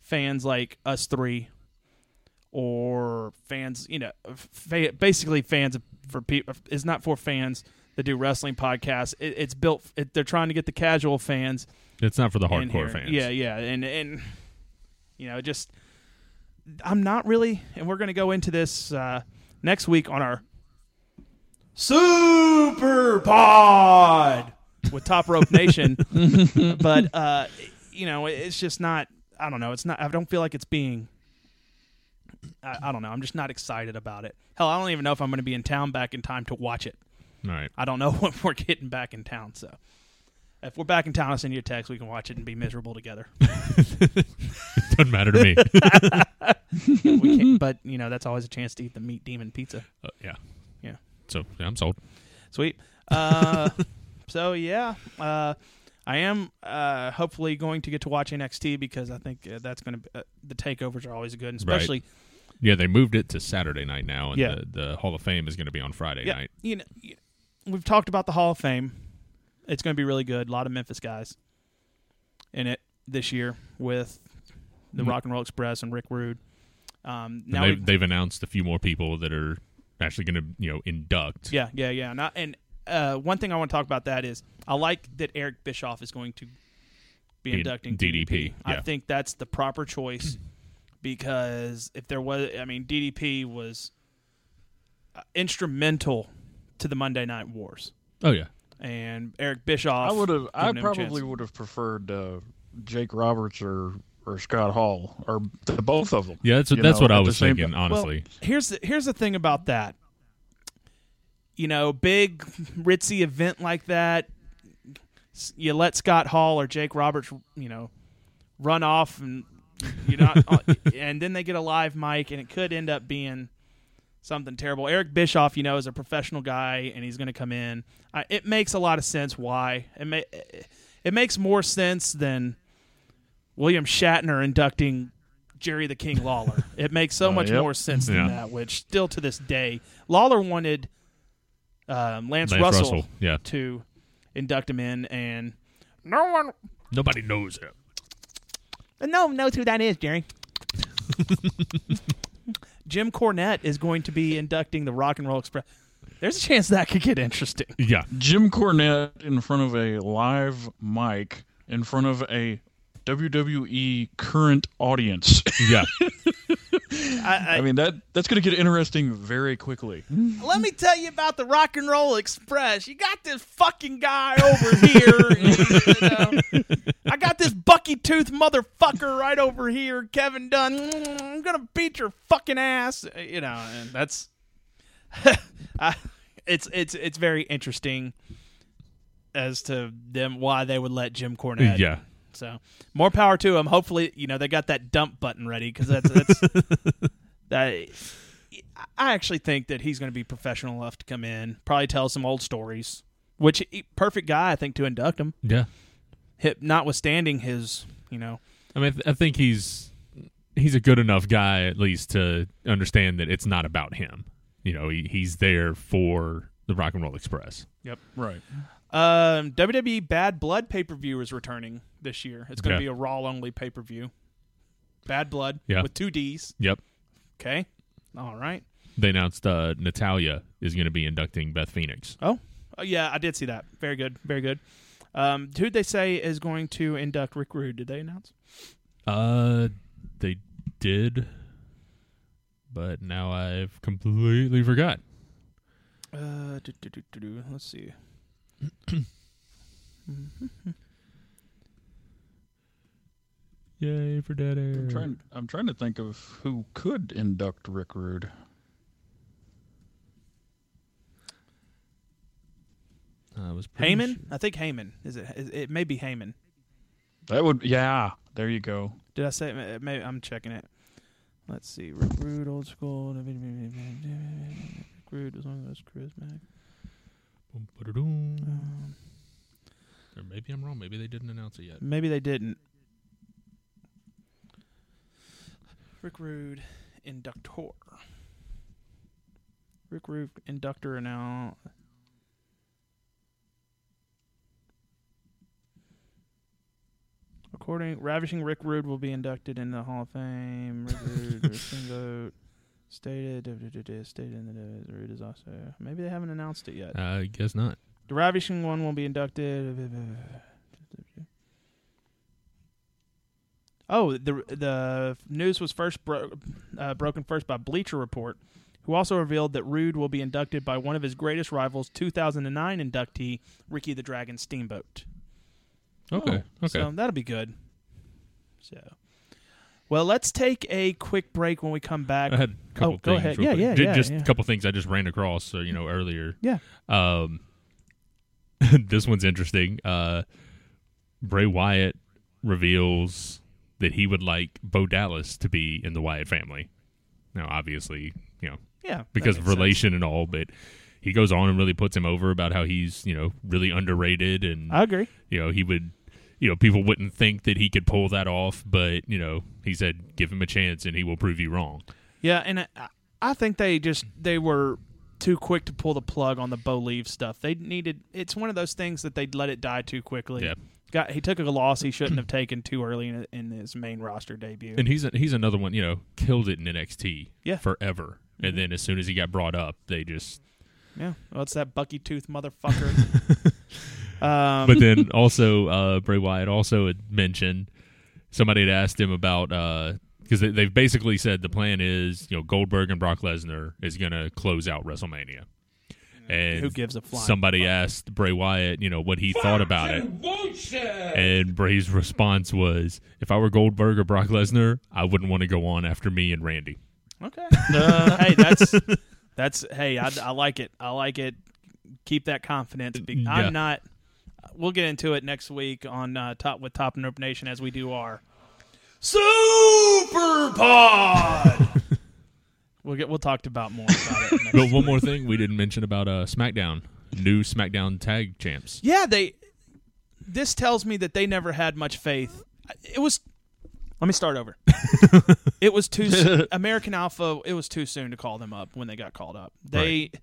fans like us three or fans, you know, fa- basically fans for people. It's not for fans that do wrestling podcasts. It, it's built. It, they're trying to get the casual fans. It's not for the hardcore fans. Yeah, yeah, and and you know, just I'm not really, and we're going to go into this uh, next week on our Super Pod with Top Rope Nation. But, uh, you know, it's just not, I don't know. It's not, I don't feel like it's being, I, I don't know. I'm just not excited about it. Hell, I don't even know if I'm going to be in town back in time to watch it. All right. I don't know when we're getting back in town. So if we're back in town, I'll send you a text. We can watch it and be miserable together. Doesn't matter to me. We can't, but, you know, that's always a chance to eat the meat demon pizza. Uh, yeah. So, yeah, I'm sold. Sweet. Uh, so, yeah, uh, I am uh, hopefully going to get to watch N X T because I think uh, that's going to uh, the takeovers are always good, and especially. Right. Yeah, they moved it to Saturday night now, and yeah. the, the Hall of Fame is going to be on Friday yeah, night. You know, we've talked about the Hall of Fame. It's going to be really good. A lot of Memphis guys in it this year with the mm-hmm. Rock and Roll Express and Rick Rude. Um, now they've, they've announced a few more people that are actually going to, you know, induct. Yeah, yeah, yeah. And, I, and uh, one thing I want to talk about that is I like that Eric Bischoff is going to be inducting D D P. D D P. I yeah. think that's the proper choice because if there was, I mean, D D P was uh, instrumental to the Monday Night Wars. Oh yeah. And Eric Bischoff. I would have. I probably would have preferred uh, Jake Roberts or. Or Scott Hall, or both of them. Yeah, that's, that's know, what I was thinking, honestly. Well, here's the, here's the thing about that. You know, big, ritzy event like that, you let Scott Hall or Jake Roberts, you know, run off, and you're not, and then they get a live mic, and it could end up being something terrible. Eric Bischoff, you know, is a professional guy, and he's going to come in. Uh, it makes a lot of sense why. It may, it makes more sense than William Shatner inducting Jerry the King Lawler. It makes so uh, much yep. more sense than yeah. that, which still to this day, Lawler wanted um, Lance, Lance Russell, Russell. Yeah. to induct him in, and no one, nobody knows him. No one knows who that is, Jerry. Jim Cornette is going to be inducting the Rock and Roll Express. There's a chance that could get interesting. Yeah, Jim Cornette in front of a live mic, in front of a W W E current audience. Yeah. I, I, I mean, that that's going to get interesting very quickly. Let me tell you about the Rock and Roll Express. You got this fucking guy over here. And, you know, I got this Bucky Tooth motherfucker right over here, Kevin Dunn. I'm going to beat your fucking ass. You know, and that's I, it's it's it's very interesting as to them why they would let Jim Cornette. Yeah. So more power to them. Hopefully, you know, they got that dump button ready because that's, that's that. I actually think that he's going to be professional enough to come in, probably tell some old stories. Which he, perfect guy, I think, to induct him. Yeah. Hip, notwithstanding his, you know. I mean, I think he's he's a good enough guy at least to understand that it's not about him. You know, he, he's there for the Rock and Roll Express. Yep. Right. Um, W W E Bad Blood pay-per-view is returning this year. It's going to yeah. be a Raw-only pay-per-view. Bad Blood yeah. with two Ds. Yep. Okay. All right. They announced uh, Natalya is going to be inducting Beth Phoenix. Oh. oh, yeah, I did see that. Very good, very good. Um, who they say is going to induct Rick Rude? Did they announce? Uh, they did, but now I've completely forgot. Uh, do, do, do, do, do. Let's see. Yay for dead air. I'm trying, I'm trying to think of who could induct Rick Rude. I was pretty Heyman? Sure. I think Heyman. Is it? Is, it may be Heyman. That would, yeah. There you go. Did I say it? Maybe I'm checking it. Let's see. Rude, old school. Rude was one of those charismatic. Um, or maybe I'm wrong. Maybe they didn't announce it yet. Maybe they didn't. Rick Rude, inductor. Rick Rude, inductor now. According, Ravishing Rick Rude will be inducted in the Hall of Fame. Rick Rude, vote stated, stated in the Rude is also. Maybe they haven't announced it yet. I uh, guess not. The Ravishing One will be inducted. Oh, the the news was first bro- uh, broken first by Bleacher Report, who also revealed that Rude will be inducted by one of his greatest rivals, two thousand nine inductee Ricky the Dragon Steamboat. Okay. Oh, okay. So that'll be good. So, well, let's take a quick break. When we come back, I had a couple oh, things. Go ahead. Yeah, yeah, yeah, just yeah. a couple things I just ran across. So, you know, earlier. Yeah. Um, this one's interesting. Uh, Bray Wyatt reveals that he would like Bo Dallas to be in the Wyatt family. Now, obviously, you know, yeah, because of relation sense. And all, but. He goes on and really puts him over about how he's, you know, really underrated. And I agree. You know, he would, you know, people wouldn't think that he could pull that off, but, you know, he said, give him a chance and he will prove you wrong. Yeah, and I, I think they just, they were too quick to pull the plug on the Bo Leave stuff. They needed, it's one of those things that they'd let it die too quickly. Yeah. Got, he took a loss he shouldn't have taken too early in, in his main roster debut. And he's a, he's another one, you know, killed it in N X T yeah. forever. Mm-hmm. And then as soon as he got brought up, they just... Yeah, well, it's that Bucky Tooth motherfucker. um, but then also, uh, Bray Wyatt also had mentioned, somebody had asked him about, because uh, they, they've basically said the plan is, you know, Goldberg and Brock Lesnar is going to close out WrestleMania. And who gives a flying somebody fuck. Asked Bray Wyatt, you know, what he fuck thought about it. Bullshit. And Bray's response was, if I were Goldberg or Brock Lesnar, I wouldn't want to go on after me and Randy. Okay. Uh, hey, that's... That's hey, I, I like it. I like it. Keep that confidence. I'm yeah. not. We'll get into it next week on uh, Top with Top and Rope Nation as we do our Super Pod. we'll get. We'll talk about more about it. Next but week. One more thing we didn't mention about uh, SmackDown. New SmackDown Tag Champs. Yeah, they. This tells me that they never had much faith. It was. Let me start over. It was too soon. American Alpha, it was too soon to call them up when they got called up. They, right.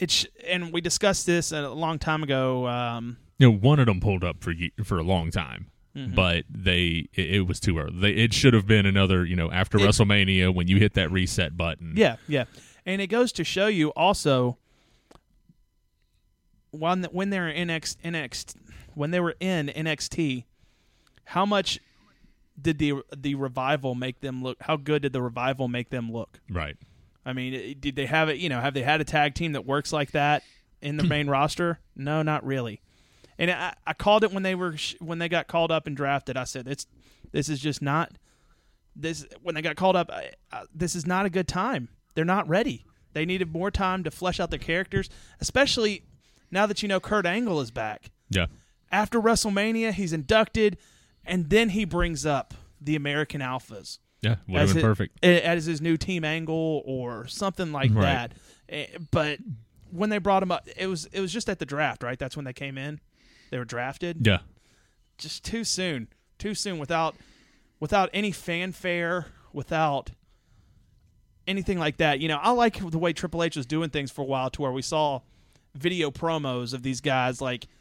it sh- And we discussed this a long time ago. Um, you know, one of them pulled up for for a long time, mm-hmm. but they it, it was too early. They, it should have been another, you know, after it, WrestleMania when you hit that reset button. Yeah, yeah. And it goes to show you also, when, when, they were N X, N X, when they were in N X T, how much... Did the the revival make them look? How good did the revival make them look? Right. I mean, did they have it? You know, have they had a tag team that works like that in the main roster? No, not really. And I, I called it when they were sh- when they got called up and drafted. I said, "It's this is just not this." When they got called up, I, I, this is not a good time. They're not ready. They needed more time to flesh out their characters, especially now that you know Kurt Angle is back. Yeah. After WrestleMania, he's inducted. And then he brings up the American Alphas. Yeah, would have been perfect. As his new team angle or something like right. that. But when they brought him up, it was it was just at the draft, right? That's when they came in. They were drafted. Yeah. Just too soon. Too soon without without any fanfare, without anything like that. You know, I like the way Triple H was doing things for a while to where we saw video promos of these guys like –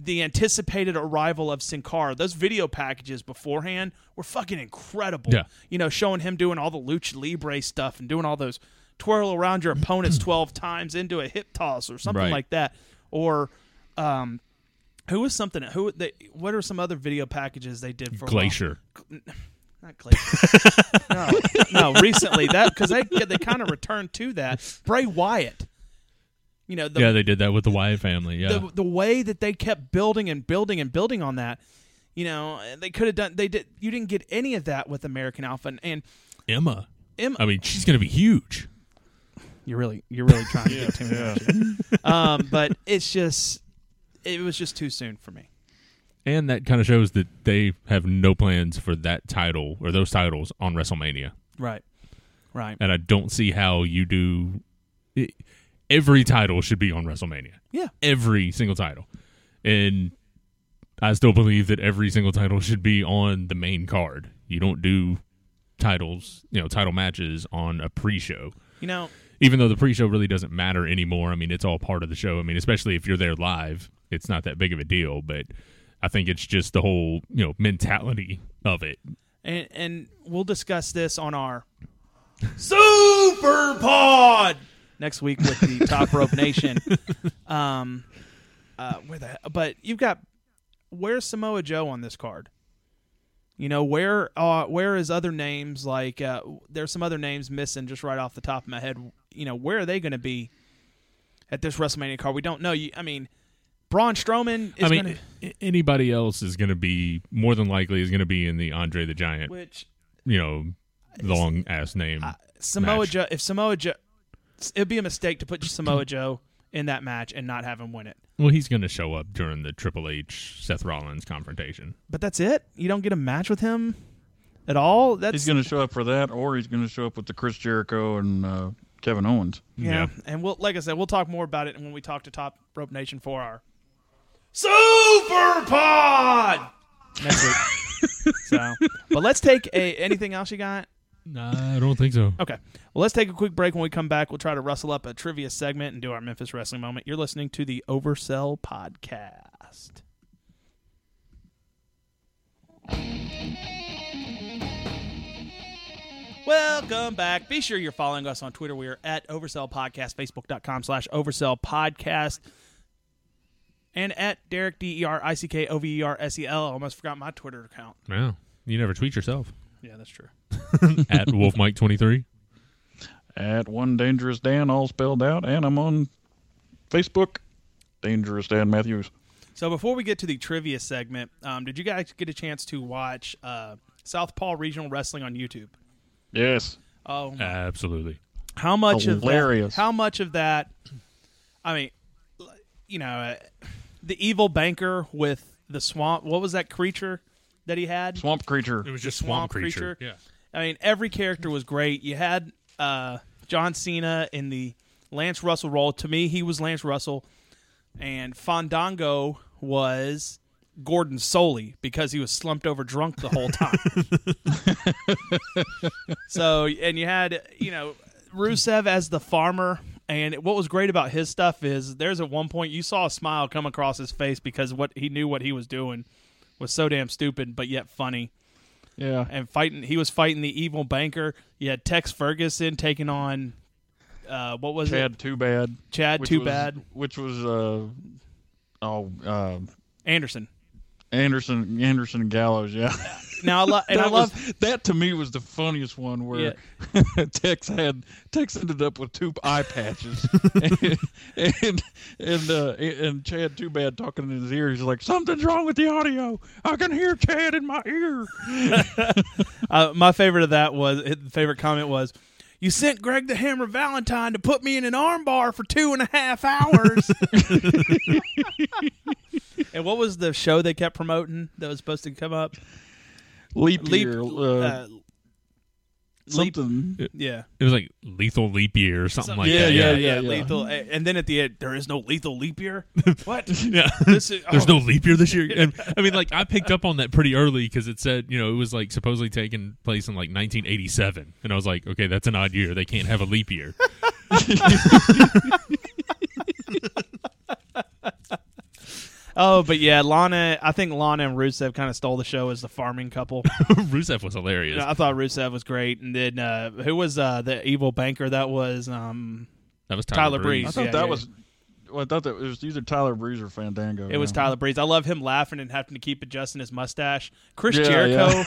the anticipated arrival of Sin Cara. Those video packages beforehand were fucking incredible. Yeah. You know, showing him doing all the Lucha Libre stuff and doing all those twirl around your opponents twelve times into a hip toss or something right. like that. Or um, who was something? Who? They, what are some other video packages they did for Glacier? Not Glacier. no, no. Recently that because they they kind of returned to that. Bray Wyatt. You know, the, yeah, they did that with the Wyatt family. Yeah, the, the way that they kept building and building and building on that, you know, they could have done. They did. You didn't get any of that with American Alpha and, and Emma. Emma. I mean, she's going to be huge. You're really, you're really trying to get to me. Yeah. Um, but it's just it was just too soon for me. And that kind of shows that they have no plans for that title or those titles on WrestleMania. Right. Right. And I don't see how you do it. Every title should be on WrestleMania. Yeah. Every single title. And I still believe that every single title should be on the main card. You don't do titles, you know, title matches on a pre-show. You know, even though the pre-show really doesn't matter anymore. I mean, it's all part of the show. I mean, especially if you're there live, it's not that big of a deal, but I think it's just the whole, you know, mentality of it. And and we'll discuss this on our Super Pod next week with the Top Rope Nation. Um, uh, where the but you've got where's Samoa Joe on this card? You know, where uh, where is other names like uh, there's some other names missing just right off the top of my head. You know, where are they going to be at this WrestleMania card? We don't know. You, I mean, Braun Strowman is I mean, going to anybody else is going to be more than likely is going to be in the Andre the Giant, which you know, long ass name. Uh, Samoa match. Joe. If Samoa Joe, it'd be a mistake to put Samoa Joe in that match and not have him win it. Well, he's going to show up during the Triple H Seth Rollins confrontation. But that's it? You don't get a match with him at all? That's He's going to show up for that, or he's going to show up with the Chris Jericho and uh, Kevin Owens. Yeah. yeah, and we'll like I said, we'll talk more about it when we talk to Top Rope Nation for our Super Pod next week. So, but let's take a anything else you got? No, I don't think so. Okay. Well, let's take a quick break. When we come back, we'll try to rustle up a trivia segment and do our Memphis Wrestling moment. You're listening to the Oversell Podcast. Welcome back. Be sure you're following us on Twitter. We are at Oversell Podcast, Facebook.com slash Oversell Podcast. And at Derrick, D E R I C K O V E R S E L. I almost forgot my Twitter account. Wow. You never tweet yourself. Yeah, that's true. At Wolf Mike twenty-three. At One Dangerous Dan, all spelled out. And I'm on Facebook, Dangerous Dan Matthews. So before we get to the trivia segment, um, did you guys get a chance to watch uh, Southpaw Regional Wrestling on YouTube? Yes. Oh, absolutely. How much Hilarious. of that, how much of that, I mean, you know, uh, the evil banker with the swamp, what was that creature? That he had swamp creature. It was just swamp, swamp creature. creature. Yeah, I mean every character was great. You had uh, John Cena in the Lance Russell role. To me, he was Lance Russell, and Fandango was Gordon Soley because he was slumped over drunk the whole time. So, and you had you know Rusev as the farmer. And what was great about his stuff is there's at one point you saw a smile come across his face because what he knew what he was doing. Was so damn stupid, but yet funny. Yeah. And fighting, he was fighting the evil banker. You had Tex Ferguson taking on, uh, what was Chad it? Chad Too Bad. Chad Too was, Bad. Which was, uh, oh, uh, Anderson. Anderson, Anderson and Gallows, yeah. Now, I lo- and I love was, that to me was the funniest one where yeah. Tex had Tex ended up with two eye patches, and and and, uh, and Chad Too Bad talking in his ear. He's like, "Something's wrong with the audio. I can hear Chad in my ear." uh, my favorite of that was favorite comment was, "You sent Greg the Hammer Valentine to put me in an armbar for two and a half hours." And what was the show they kept promoting that was supposed to come up? Leap year. Leap, uh, uh, something. Leap, yeah. It was like lethal leap year or something, something like yeah, that. Yeah, yeah, yeah, yeah, yeah. Lethal. And then at the end, there is no lethal leap year? What? Yeah. This is, oh. There's no leap year this year? And, I mean, like, I picked up on that pretty early because it said, you know, it was like supposedly taking place in like nineteen eighty-seven. And I was like, okay, that's an odd year. They can't have a leap year. Oh, but yeah, Lana, I think Lana and Rusev kind of stole the show as the farming couple. Rusev was hilarious. I thought Rusev was great. And then uh, who was uh, the evil banker? That was um, that was Tyler, Tyler Breeze. Breeze. I thought yeah, that yeah. was well, I thought that it was either Tyler Breeze or Fandango. It was Tyler Breeze. I love him laughing and having to keep adjusting his mustache. Chris yeah, Jericho yeah.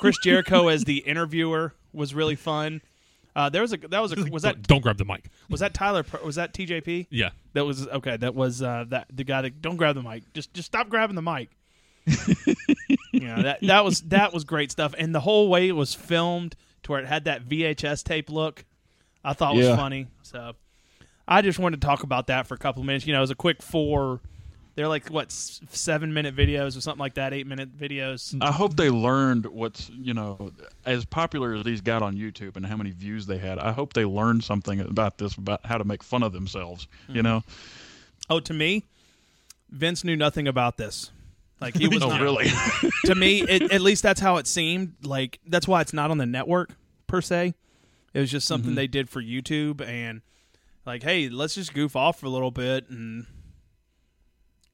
Chris Jericho as the interviewer was really fun. Uh, there was a that was a was that don't grab the mic. Was that Tyler? Was that T J P? Yeah, that was okay. That was uh, that the guy that don't grab the mic. Just just stop grabbing the mic. Yeah, that that was that was great stuff. And the whole way it was filmed to where it had that V H S tape look, I thought yeah. was funny. So I just wanted to talk about that for a couple of minutes. You know, it was a quick four They're like, what, seven-minute videos or something like that, eight-minute videos. I hope they learned what's, you know, as popular as these got on YouTube and how many views they had, I hope they learned something about this, about how to make fun of themselves, mm-hmm. you know? Oh, to me, Vince knew nothing about this. Like he was oh, not, really? To me, it, at least that's how it seemed. Like, that's why it's not on the network, per se. It was just something mm-hmm. they did for YouTube, and like, hey, let's just goof off for a little bit and...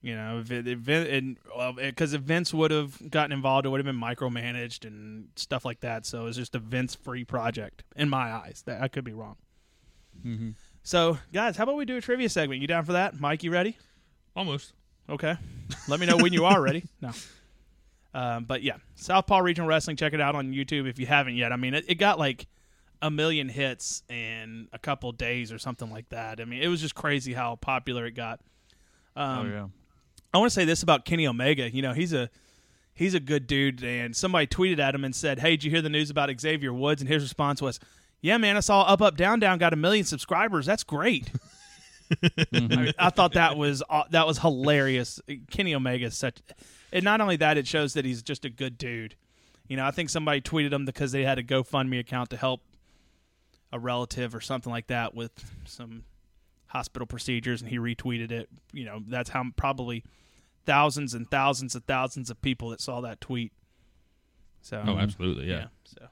You know, if it, if it, and well, because if Vince would have gotten involved, it would have been micromanaged and stuff like that. So it's just a Vince-free project in my eyes. That I could be wrong. Mm-hmm. So, guys, how about we do a trivia segment? You down for that, Mike? You ready? Almost. Okay. Let me know when you are ready. No. Um, but yeah, Southpaw Regional Wrestling. Check it out on YouTube if you haven't yet. I mean, it, it got like a million hits in a couple days or something like that. I mean, it was just crazy how popular it got. Um, oh yeah. I want to say this about Kenny Omega. You know, he's a he's a good dude, and somebody tweeted at him and said, hey, did you hear the news about Xavier Woods? And his response was, yeah, man, I saw Up, Up, Down, Down got a million subscribers. That's great. Mm-hmm. I mean, I thought that was uh, that was hilarious. Kenny Omega is such – and not only that, it shows that he's just a good dude. You know, I think somebody tweeted him because they had a GoFundMe account to help a relative or something like that with some – hospital procedures, and he retweeted it. You know, that's how probably thousands and thousands and thousands of people that saw that tweet. So, oh, absolutely, yeah. yeah. So,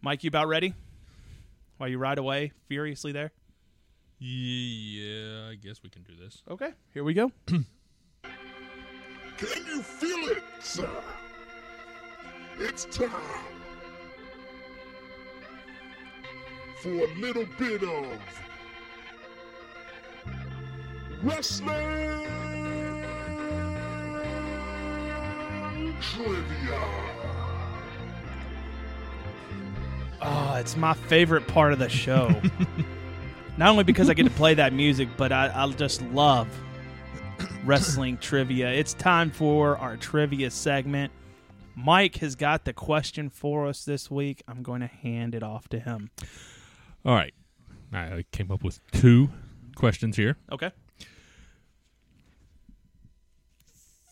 Mike, you about ready? While you ride away furiously there? Yeah, I guess we can do this. Okay, here we go. Can you feel it, sir? It's time for a little bit of wrestling trivia. Oh, it's my favorite part of the show. Not only because I get to play that music, but I, I just love wrestling trivia. It's time for our trivia segment. Mike has got the question for us this week. I'm going to hand it off to him. All right. I came up with two questions here. Okay.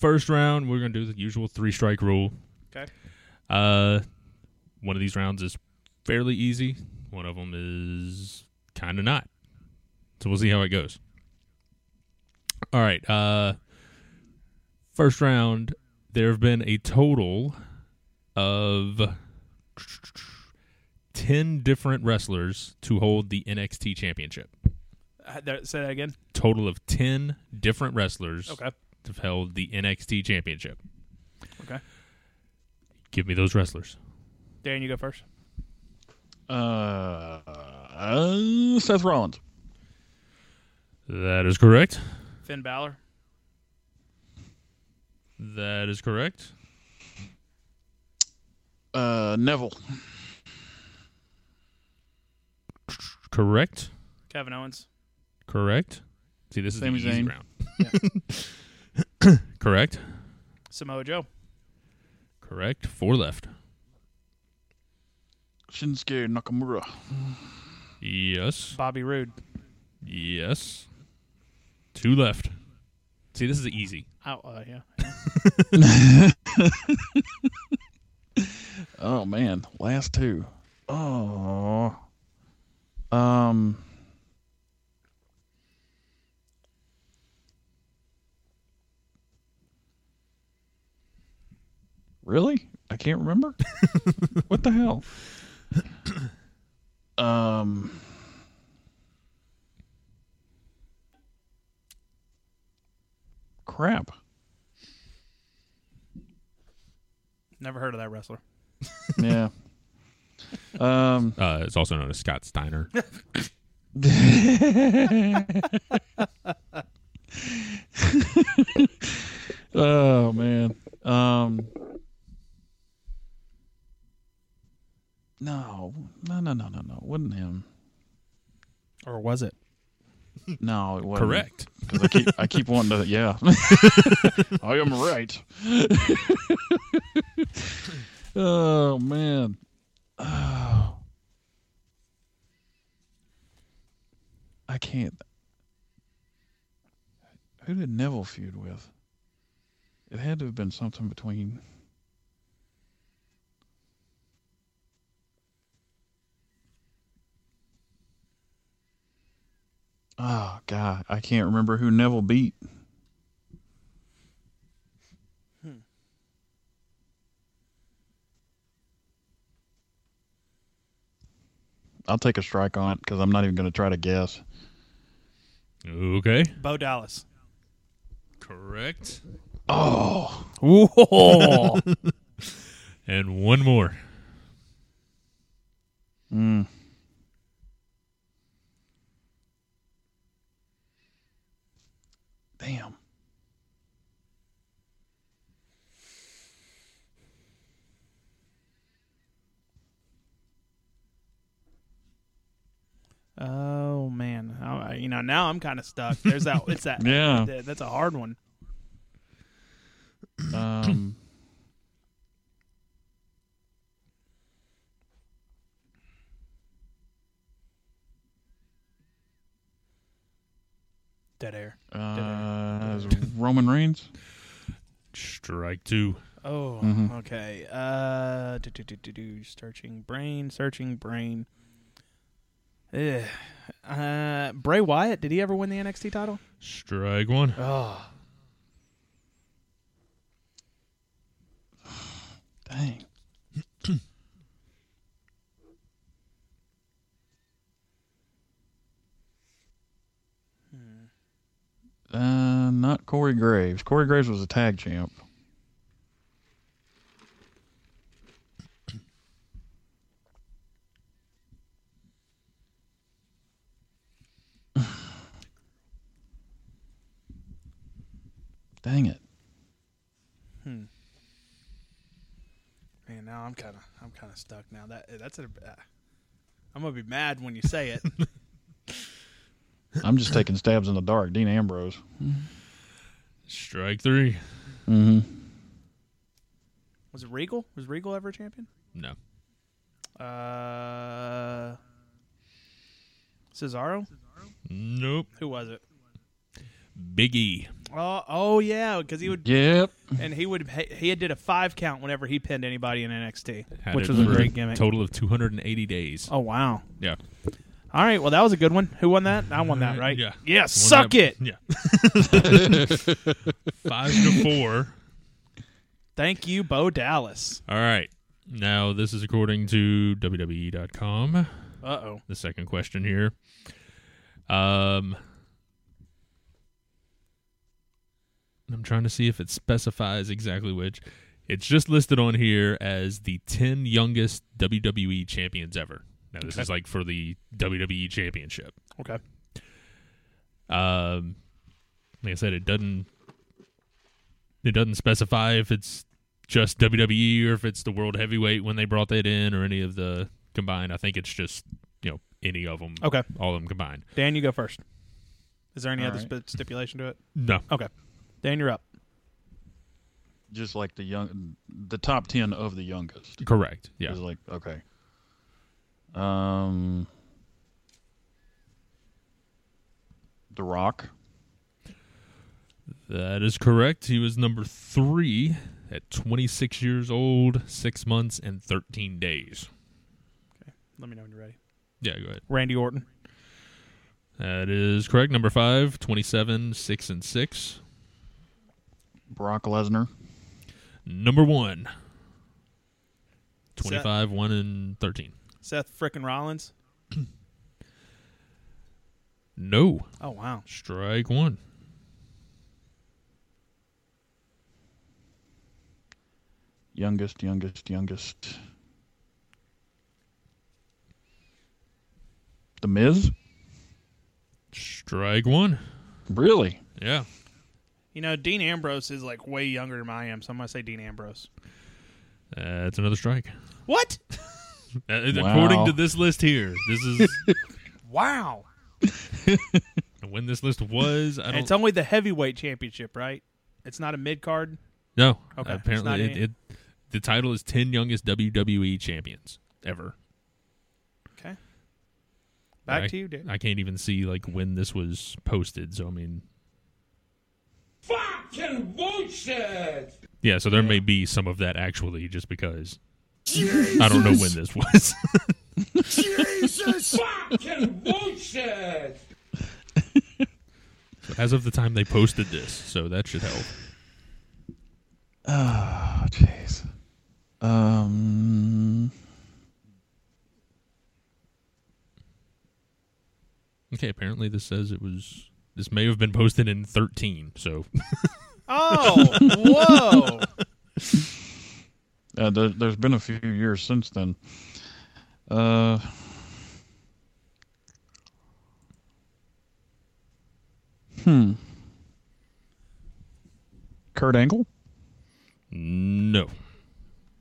First round, we're going to do the usual three-strike rule. Okay. Uh, one of these rounds is fairly easy. One of them is kind of not. So we'll see how it goes. All right. Uh, first round, there have been a total of ten different wrestlers to hold the N X T Championship. Uh, say that again? Total of ten different wrestlers. Okay. Have held the N X T Championship. Okay. Give me those wrestlers. Darren, you go first. Uh, uh, Seth Rollins. That is correct. Finn Balor. That is correct. Uh, Neville. Correct. Kevin Owens. Correct. See, this is Sami the easy Zayn. Round. Yeah. Correct. Samoa Joe. Correct. Four left. Shinsuke Nakamura. Yes. Bobby Roode. Yes. Two left. See, this is easy. Oh, uh, yeah. yeah. Oh, man. Last two. Oh. Um... Really? I can't remember? What the hell? Um, crap. Never heard of that wrestler. Yeah. Um, uh, it's also known as Scott Steiner. Oh, man. Um... No, no, no, no, no, no. Wasn't him. Or was it? No, it wasn't. Correct. Because I keep, I keep wanting to, yeah. I am right. Oh, man. Oh. I can't. Who did Neville feud with? It had to have been something between... Oh, God. I can't remember who Neville beat. Hmm. I'll take a strike on it because I'm not even going to try to guess. Okay. Bo Dallas. Correct. Oh. Whoa. And one more. Hmm. Damn. Oh man, I, you know now I'm kind of stuck. There's that. It's that. Yeah. That, that's a hard one. Um. Dead air. Dead uh, air. Roman Reigns. Strike two. Oh, mm-hmm. Okay. Uh, do, do, do, do, do. Searching brain, searching brain. Ugh. Uh, Bray Wyatt, did he ever win the N X T title? Strike one. Oh. Dang. Uh, not Corey Graves. Corey Graves was a tag champ. Dang it. Hmm. Man, now I'm kind of I'm kind of stuck now. That that's a, uh, I'm gonna be mad when you say it. I'm just taking stabs in the dark. Dean Ambrose. Strike three. Mm-hmm. Was it Regal? Was Regal ever a champion? No. Uh, Cesaro? Cesaro? Nope. Who was it? Big E. Oh, oh yeah, because he would. Yep. And he would. He did a five count whenever he pinned anybody in N X T, Had which was a great gimmick. Total of two hundred eighty days. Oh wow. Yeah. All right, well, that was a good one. Who won that? I won that, right? Yeah. Yeah, won suck that. It. Yeah. Five to four. Thank you, Bo Dallas. All right. Now, this is according to W W E dot com. Uh-oh. The second question here. Um, I'm trying to see if it specifies exactly which. It's just listed on here as the ten youngest W W E champions ever. Now, this okay. is like for the W W E Championship. Okay. Um, like I said, it doesn't it doesn't specify if it's just W W E or if it's the World Heavyweight when they brought that in or any of the combined. I think it's just, you know, any of them. Okay. All of them combined. Dan, you go first. Is there any all other right. sp- stipulation to it? No. Okay. Dan, you're up. Just like the young, the top ten of the youngest. Correct. Yeah. It's like, okay. Um, The Rock. That is correct. He was number three at twenty-six years old, six months, and thirteen days. Okay. Let me know when you're ready. Yeah, go ahead. Randy Orton. That is correct. Number five, twenty-seven, six, and six. Brock Lesnar. Number one, twenty-five, Set. one, and thirteen. Seth frickin' Rollins? No. Oh, wow. Strike one. Youngest, youngest, youngest. The Miz? Strike one. Really? Yeah. You know, Dean Ambrose is like way younger than I am, so I'm going to say Dean Ambrose. That's uh, another strike. What? Uh, wow. According to this list here, this is wow. When this list was, I don't. And it's only the heavyweight championship, right? It's not a mid card. No, okay. Apparently, it, any... it, the title is ten youngest W W E champions ever. Okay. Back I, to you, dude. I can't even see like when this was posted. So I mean, fucking bullshit. Yeah, so there may be some of that actually, just because Jesus. I don't know when this was. Jesus fucking bullshit. So as of the time they posted this, so that should help. Oh, jeez. Um. Okay, apparently this says it was. This may have been posted in thirteen, so. Oh, whoa. Uh, there, there's been a few years since then. Uh. Hmm. Kurt Angle? No.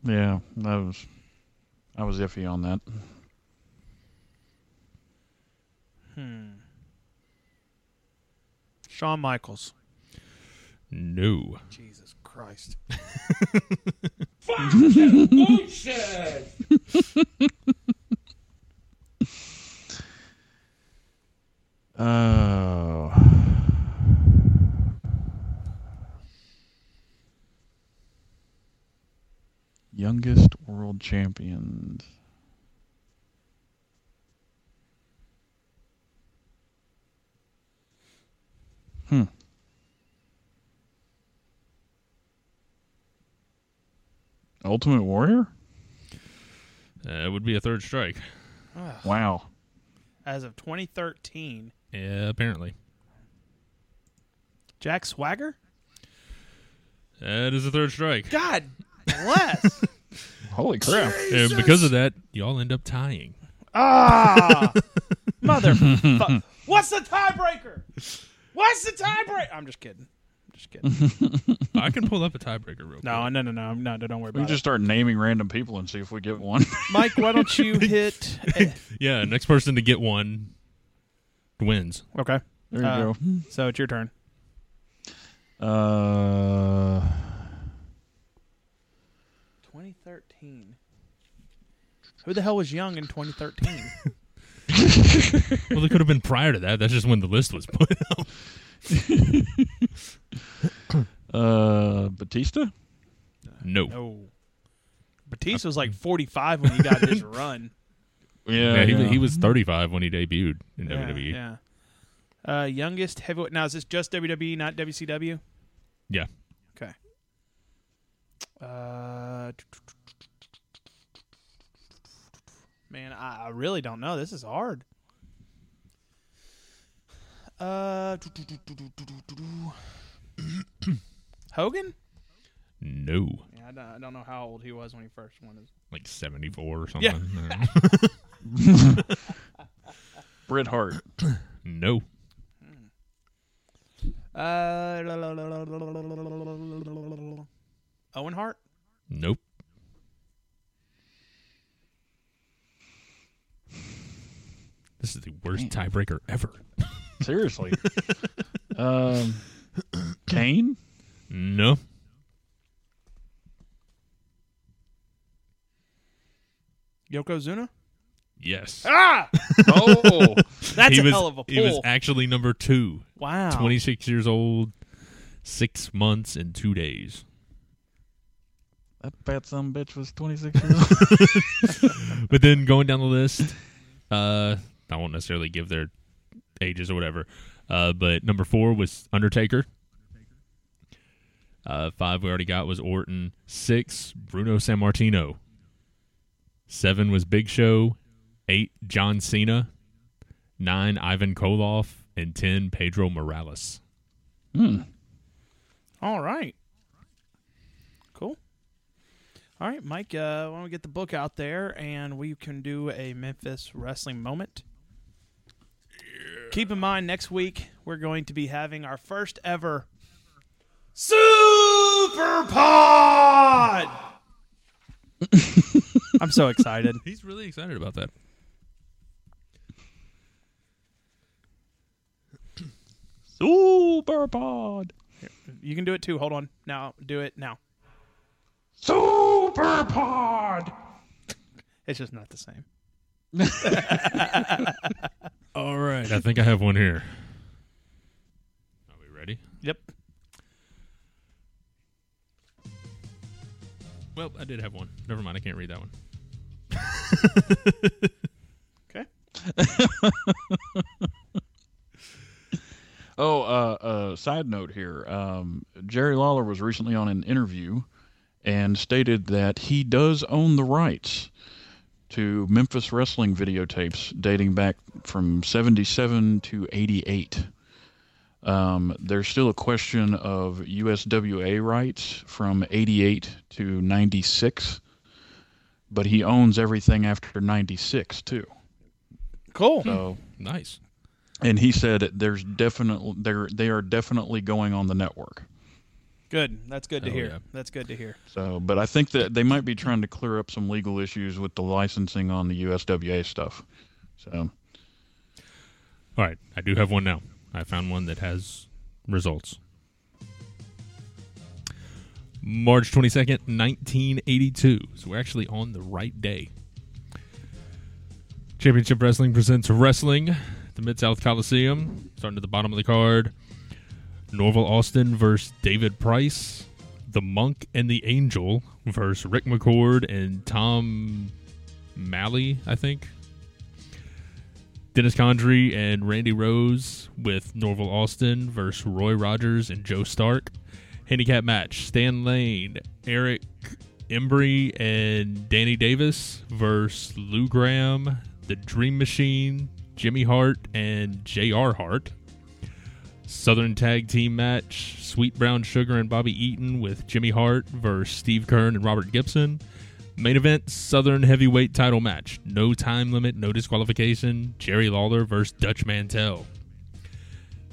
Yeah, I was, I was iffy on that. Hmm. Shawn Michaels. No. Jesus Christ. Fucking bullshit! Oh. Youngest world champions. Hmm. Ultimate Warrior? Uh, it would be a third strike. Ugh. Wow. As of twenty thirteen. Yeah, apparently. Jack Swagger? That is a third strike. God bless. Holy crap. Jesus. And because of that, y'all end up tying. Ah! Motherfucker. What's the tiebreaker? What's the tiebreaker? I'm just kidding. I'm just kidding. I can pull up a tiebreaker real quick. No, no, no, no, no, don't worry about it. We can just start naming random people and see if we get one. Mike, why don't you hit... Yeah, next person to get one wins. Okay. There you uh, go. So it's your turn. Uh, twenty thirteen. Who the hell was young in twenty thirteen? Well, it could have been prior to that. That's just when the list was put out. uh, Batista? No. No. Batista was like forty-five when he got his run. Yeah, yeah, he, yeah. he was thirty-five when he debuted in yeah, W W E. Yeah. Uh, youngest heavyweight. Now, is this just W W E, not W C W? Yeah. Okay. Uh... Man, I, I really don't know. This is hard. Uh, do, do, do, do, do, do, do. Hogan? No. Yeah, I, don't, I don't know how old he was when he first won his. Like seventy-four or something. Yeah. Bret Hart? No. Uh, Owen Hart? Nope. This is the worst Damn. tiebreaker ever. Seriously. um, Kane? No. Yokozuna? Yes. Ah! Oh! That's he a was, hell of a pull. He was actually number two. Wow. twenty-six years old, six months, and two days. That fat son bitch was twenty-six years old. But then going down the list, uh... I won't necessarily give their ages or whatever. Uh, but number four was Undertaker. Uh, five we already got was Orton. Six, Bruno Sammartino. Seven was Big Show. Eight, John Cena. Nine, Ivan Koloff. And ten, Pedro Morales. Hmm. All right. Cool. All right, Mike, uh, why don't we get the book out there and we can do a Memphis Wrestling moment. Keep in mind, next week we're going to be having our first ever Super Pod. I'm so excited. He's really excited about that. Super Pod. You can do it too. Hold on. Now, do it now. Super Pod. It's just not the same. All right, I think I have one here. Are we ready? Yep. Well, I did have one. Never mind. I can't read that one. Okay. Oh, uh, uh, side note here. Um, Jerry Lawler was recently on an interview and stated that he does own the rights to Memphis Wrestling videotapes dating back from seventy-seven to eighty-eight. Um, there's still a question of U S W A rights from eighty-eight to ninety-six, but he owns everything after ninety-six too. Cool. So, nice. And he said there's definitely they're they are definitely going on the network. Good. That's good to oh, hear. Yeah. That's good to hear. So, but I think that they might be trying to clear up some legal issues with the licensing on the U S W A stuff. So, all right, I do have one now. I found one that has results. March twenty-second, nineteen eighty-two. So we're actually on the right day. Championship Wrestling presents Wrestling at the Mid-South Coliseum. Starting at the bottom of the card. Norval Austin versus David Price. The Monk and the Angel versus Rick McCord and Tom Malley, I think. Dennis Condrey and Randy Rose with Norval Austin versus Roy Rogers and Joe Stark. Handicap match, Stan Lane, Eric Embry, and Danny Davis versus Lou Graham, The Dream Machine, Jimmy Hart, and J R Hart. Southern Tag Team match, Sweet Brown Sugar and Bobby Eaton with Jimmy Hart versus Steve Kern and Robert Gibson. Main event, Southern Heavyweight title match. No time limit, no disqualification. Jerry Lawler versus Dutch Mantel.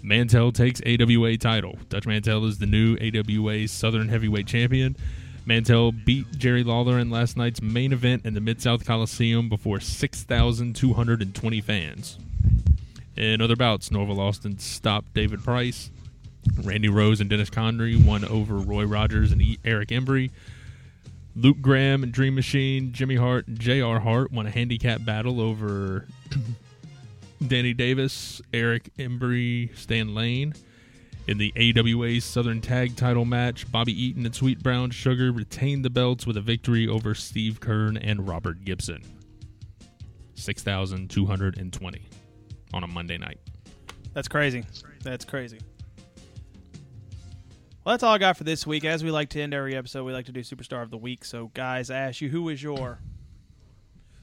Mantel takes A W A title. Dutch Mantel is the new A W A Southern Heavyweight Champion. Mantel beat Jerry Lawler in last night's main event in the Mid-South Coliseum before six thousand two hundred twenty fans. In other bouts, Norval Austin stopped David Price. Randy Rose and Dennis Condrey won over Roy Rogers and Eric Embry. Luke Graham and Dream Machine, Jimmy Hart, and J R Hart won a handicap battle over Danny Davis, Eric Embry, Stan Lane. In the A W A Southern Tag Title match, Bobby Eaton and Sweet Brown Sugar retained the belts with a victory over Steve Kern and Robert Gibson. six thousand two hundred twenty on a Monday night. That's crazy. That's crazy. Well, that's all I got for this week. As we like to end every episode, we like to do Superstar of the Week. So, guys, I ask you, who is your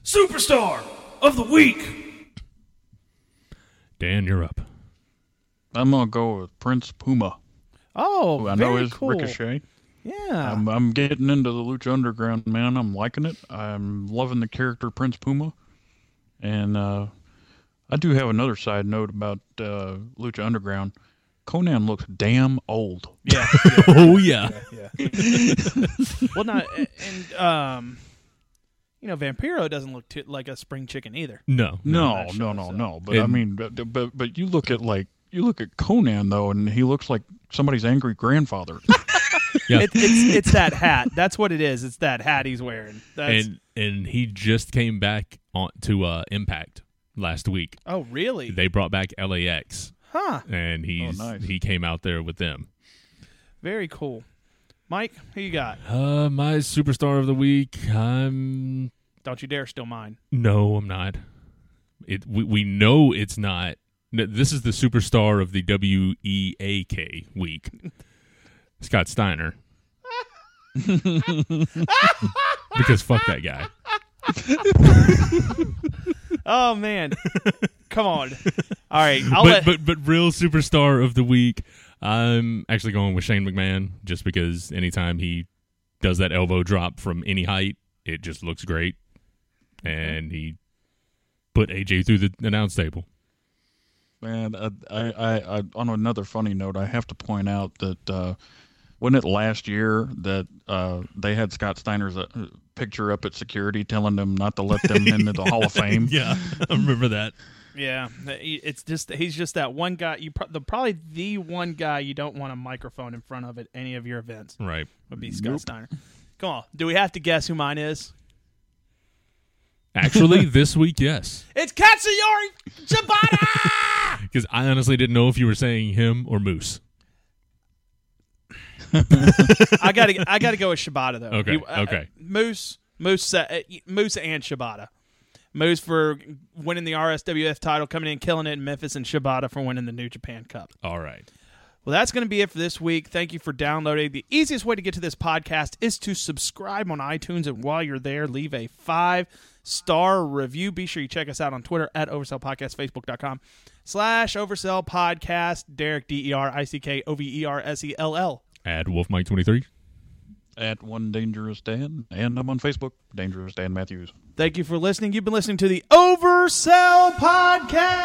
Superstar of the Week? Dan, you're up. I'm going to go with Prince Puma. Oh, who I very know is cool. Ricochet. Yeah. I'm, I'm getting into the Lucha Underground, man. I'm liking it. I'm loving the character Prince Puma. And uh, I do have another side note about uh, Lucha Underground. Conan looks damn old. Yeah. yeah. Oh yeah. yeah, yeah. Well, not and um, you know, Vampiro doesn't look too, like a spring chicken either. No, no, no, sure, no, so. no. But and, I mean, but, but but you look at like you look at Conan though, and he looks like somebody's angry grandfather. yeah. it, it's it's that hat. That's what it is. It's that hat he's wearing. That's... And and he just came back on to uh, Impact last week. Oh really? They brought back L A X. Huh. And he's, oh, nice. He came out there with them. Very cool. Mike, who you got? Uh, my Superstar of the Week, I'm... Don't you dare steal mine. No, I'm not. It. We, we know it's not. This is the Superstar of the W E A K Week. Scott Steiner. Because fuck that guy. Oh, man. Come on. All right. I'll but, let... but but real Superstar of the Week, I'm actually going with Shane McMahon just because anytime he does that elbow drop from any height, it just looks great. And he put A J through the announce table. Man, I, I, I, on another funny note, I have to point out that uh, wasn't it last year that uh, they had Scott Steiner's uh, picture up at security telling them not to let them into the Hall of Fame? Yeah, I remember that. Yeah, it's just he's just that one guy. You pro- the probably the one guy you don't want a microphone in front of at any of your events. Right, would be Scott nope. Steiner. Come on, do we have to guess who mine is? Actually, this week, yes, it's Katsuyori Shibata. Because I honestly didn't know if you were saying him or Moose. I gotta I gotta go with Shibata though. Okay. He, uh, okay. Moose Moose uh, Moose and Shibata. Moose for winning the R S W F title, coming in killing it in Memphis, and Shibata for winning the New Japan Cup. All right. Well, that's going to be it for this week. Thank you for downloading. The easiest way to get to this podcast is to subscribe on iTunes, and while you're there, leave a five-star review. Be sure you check us out on Twitter at Oversell Podcast, Facebook.com slash Oversell Podcast, Derek, D E R I C K O V E R S E L L. At Wolf Mike twenty-three. At One Dangerous Dan, and I'm on Facebook, Dangerous Dan Matthews. Thank you for listening. You've been listening to the Oversell Podcast.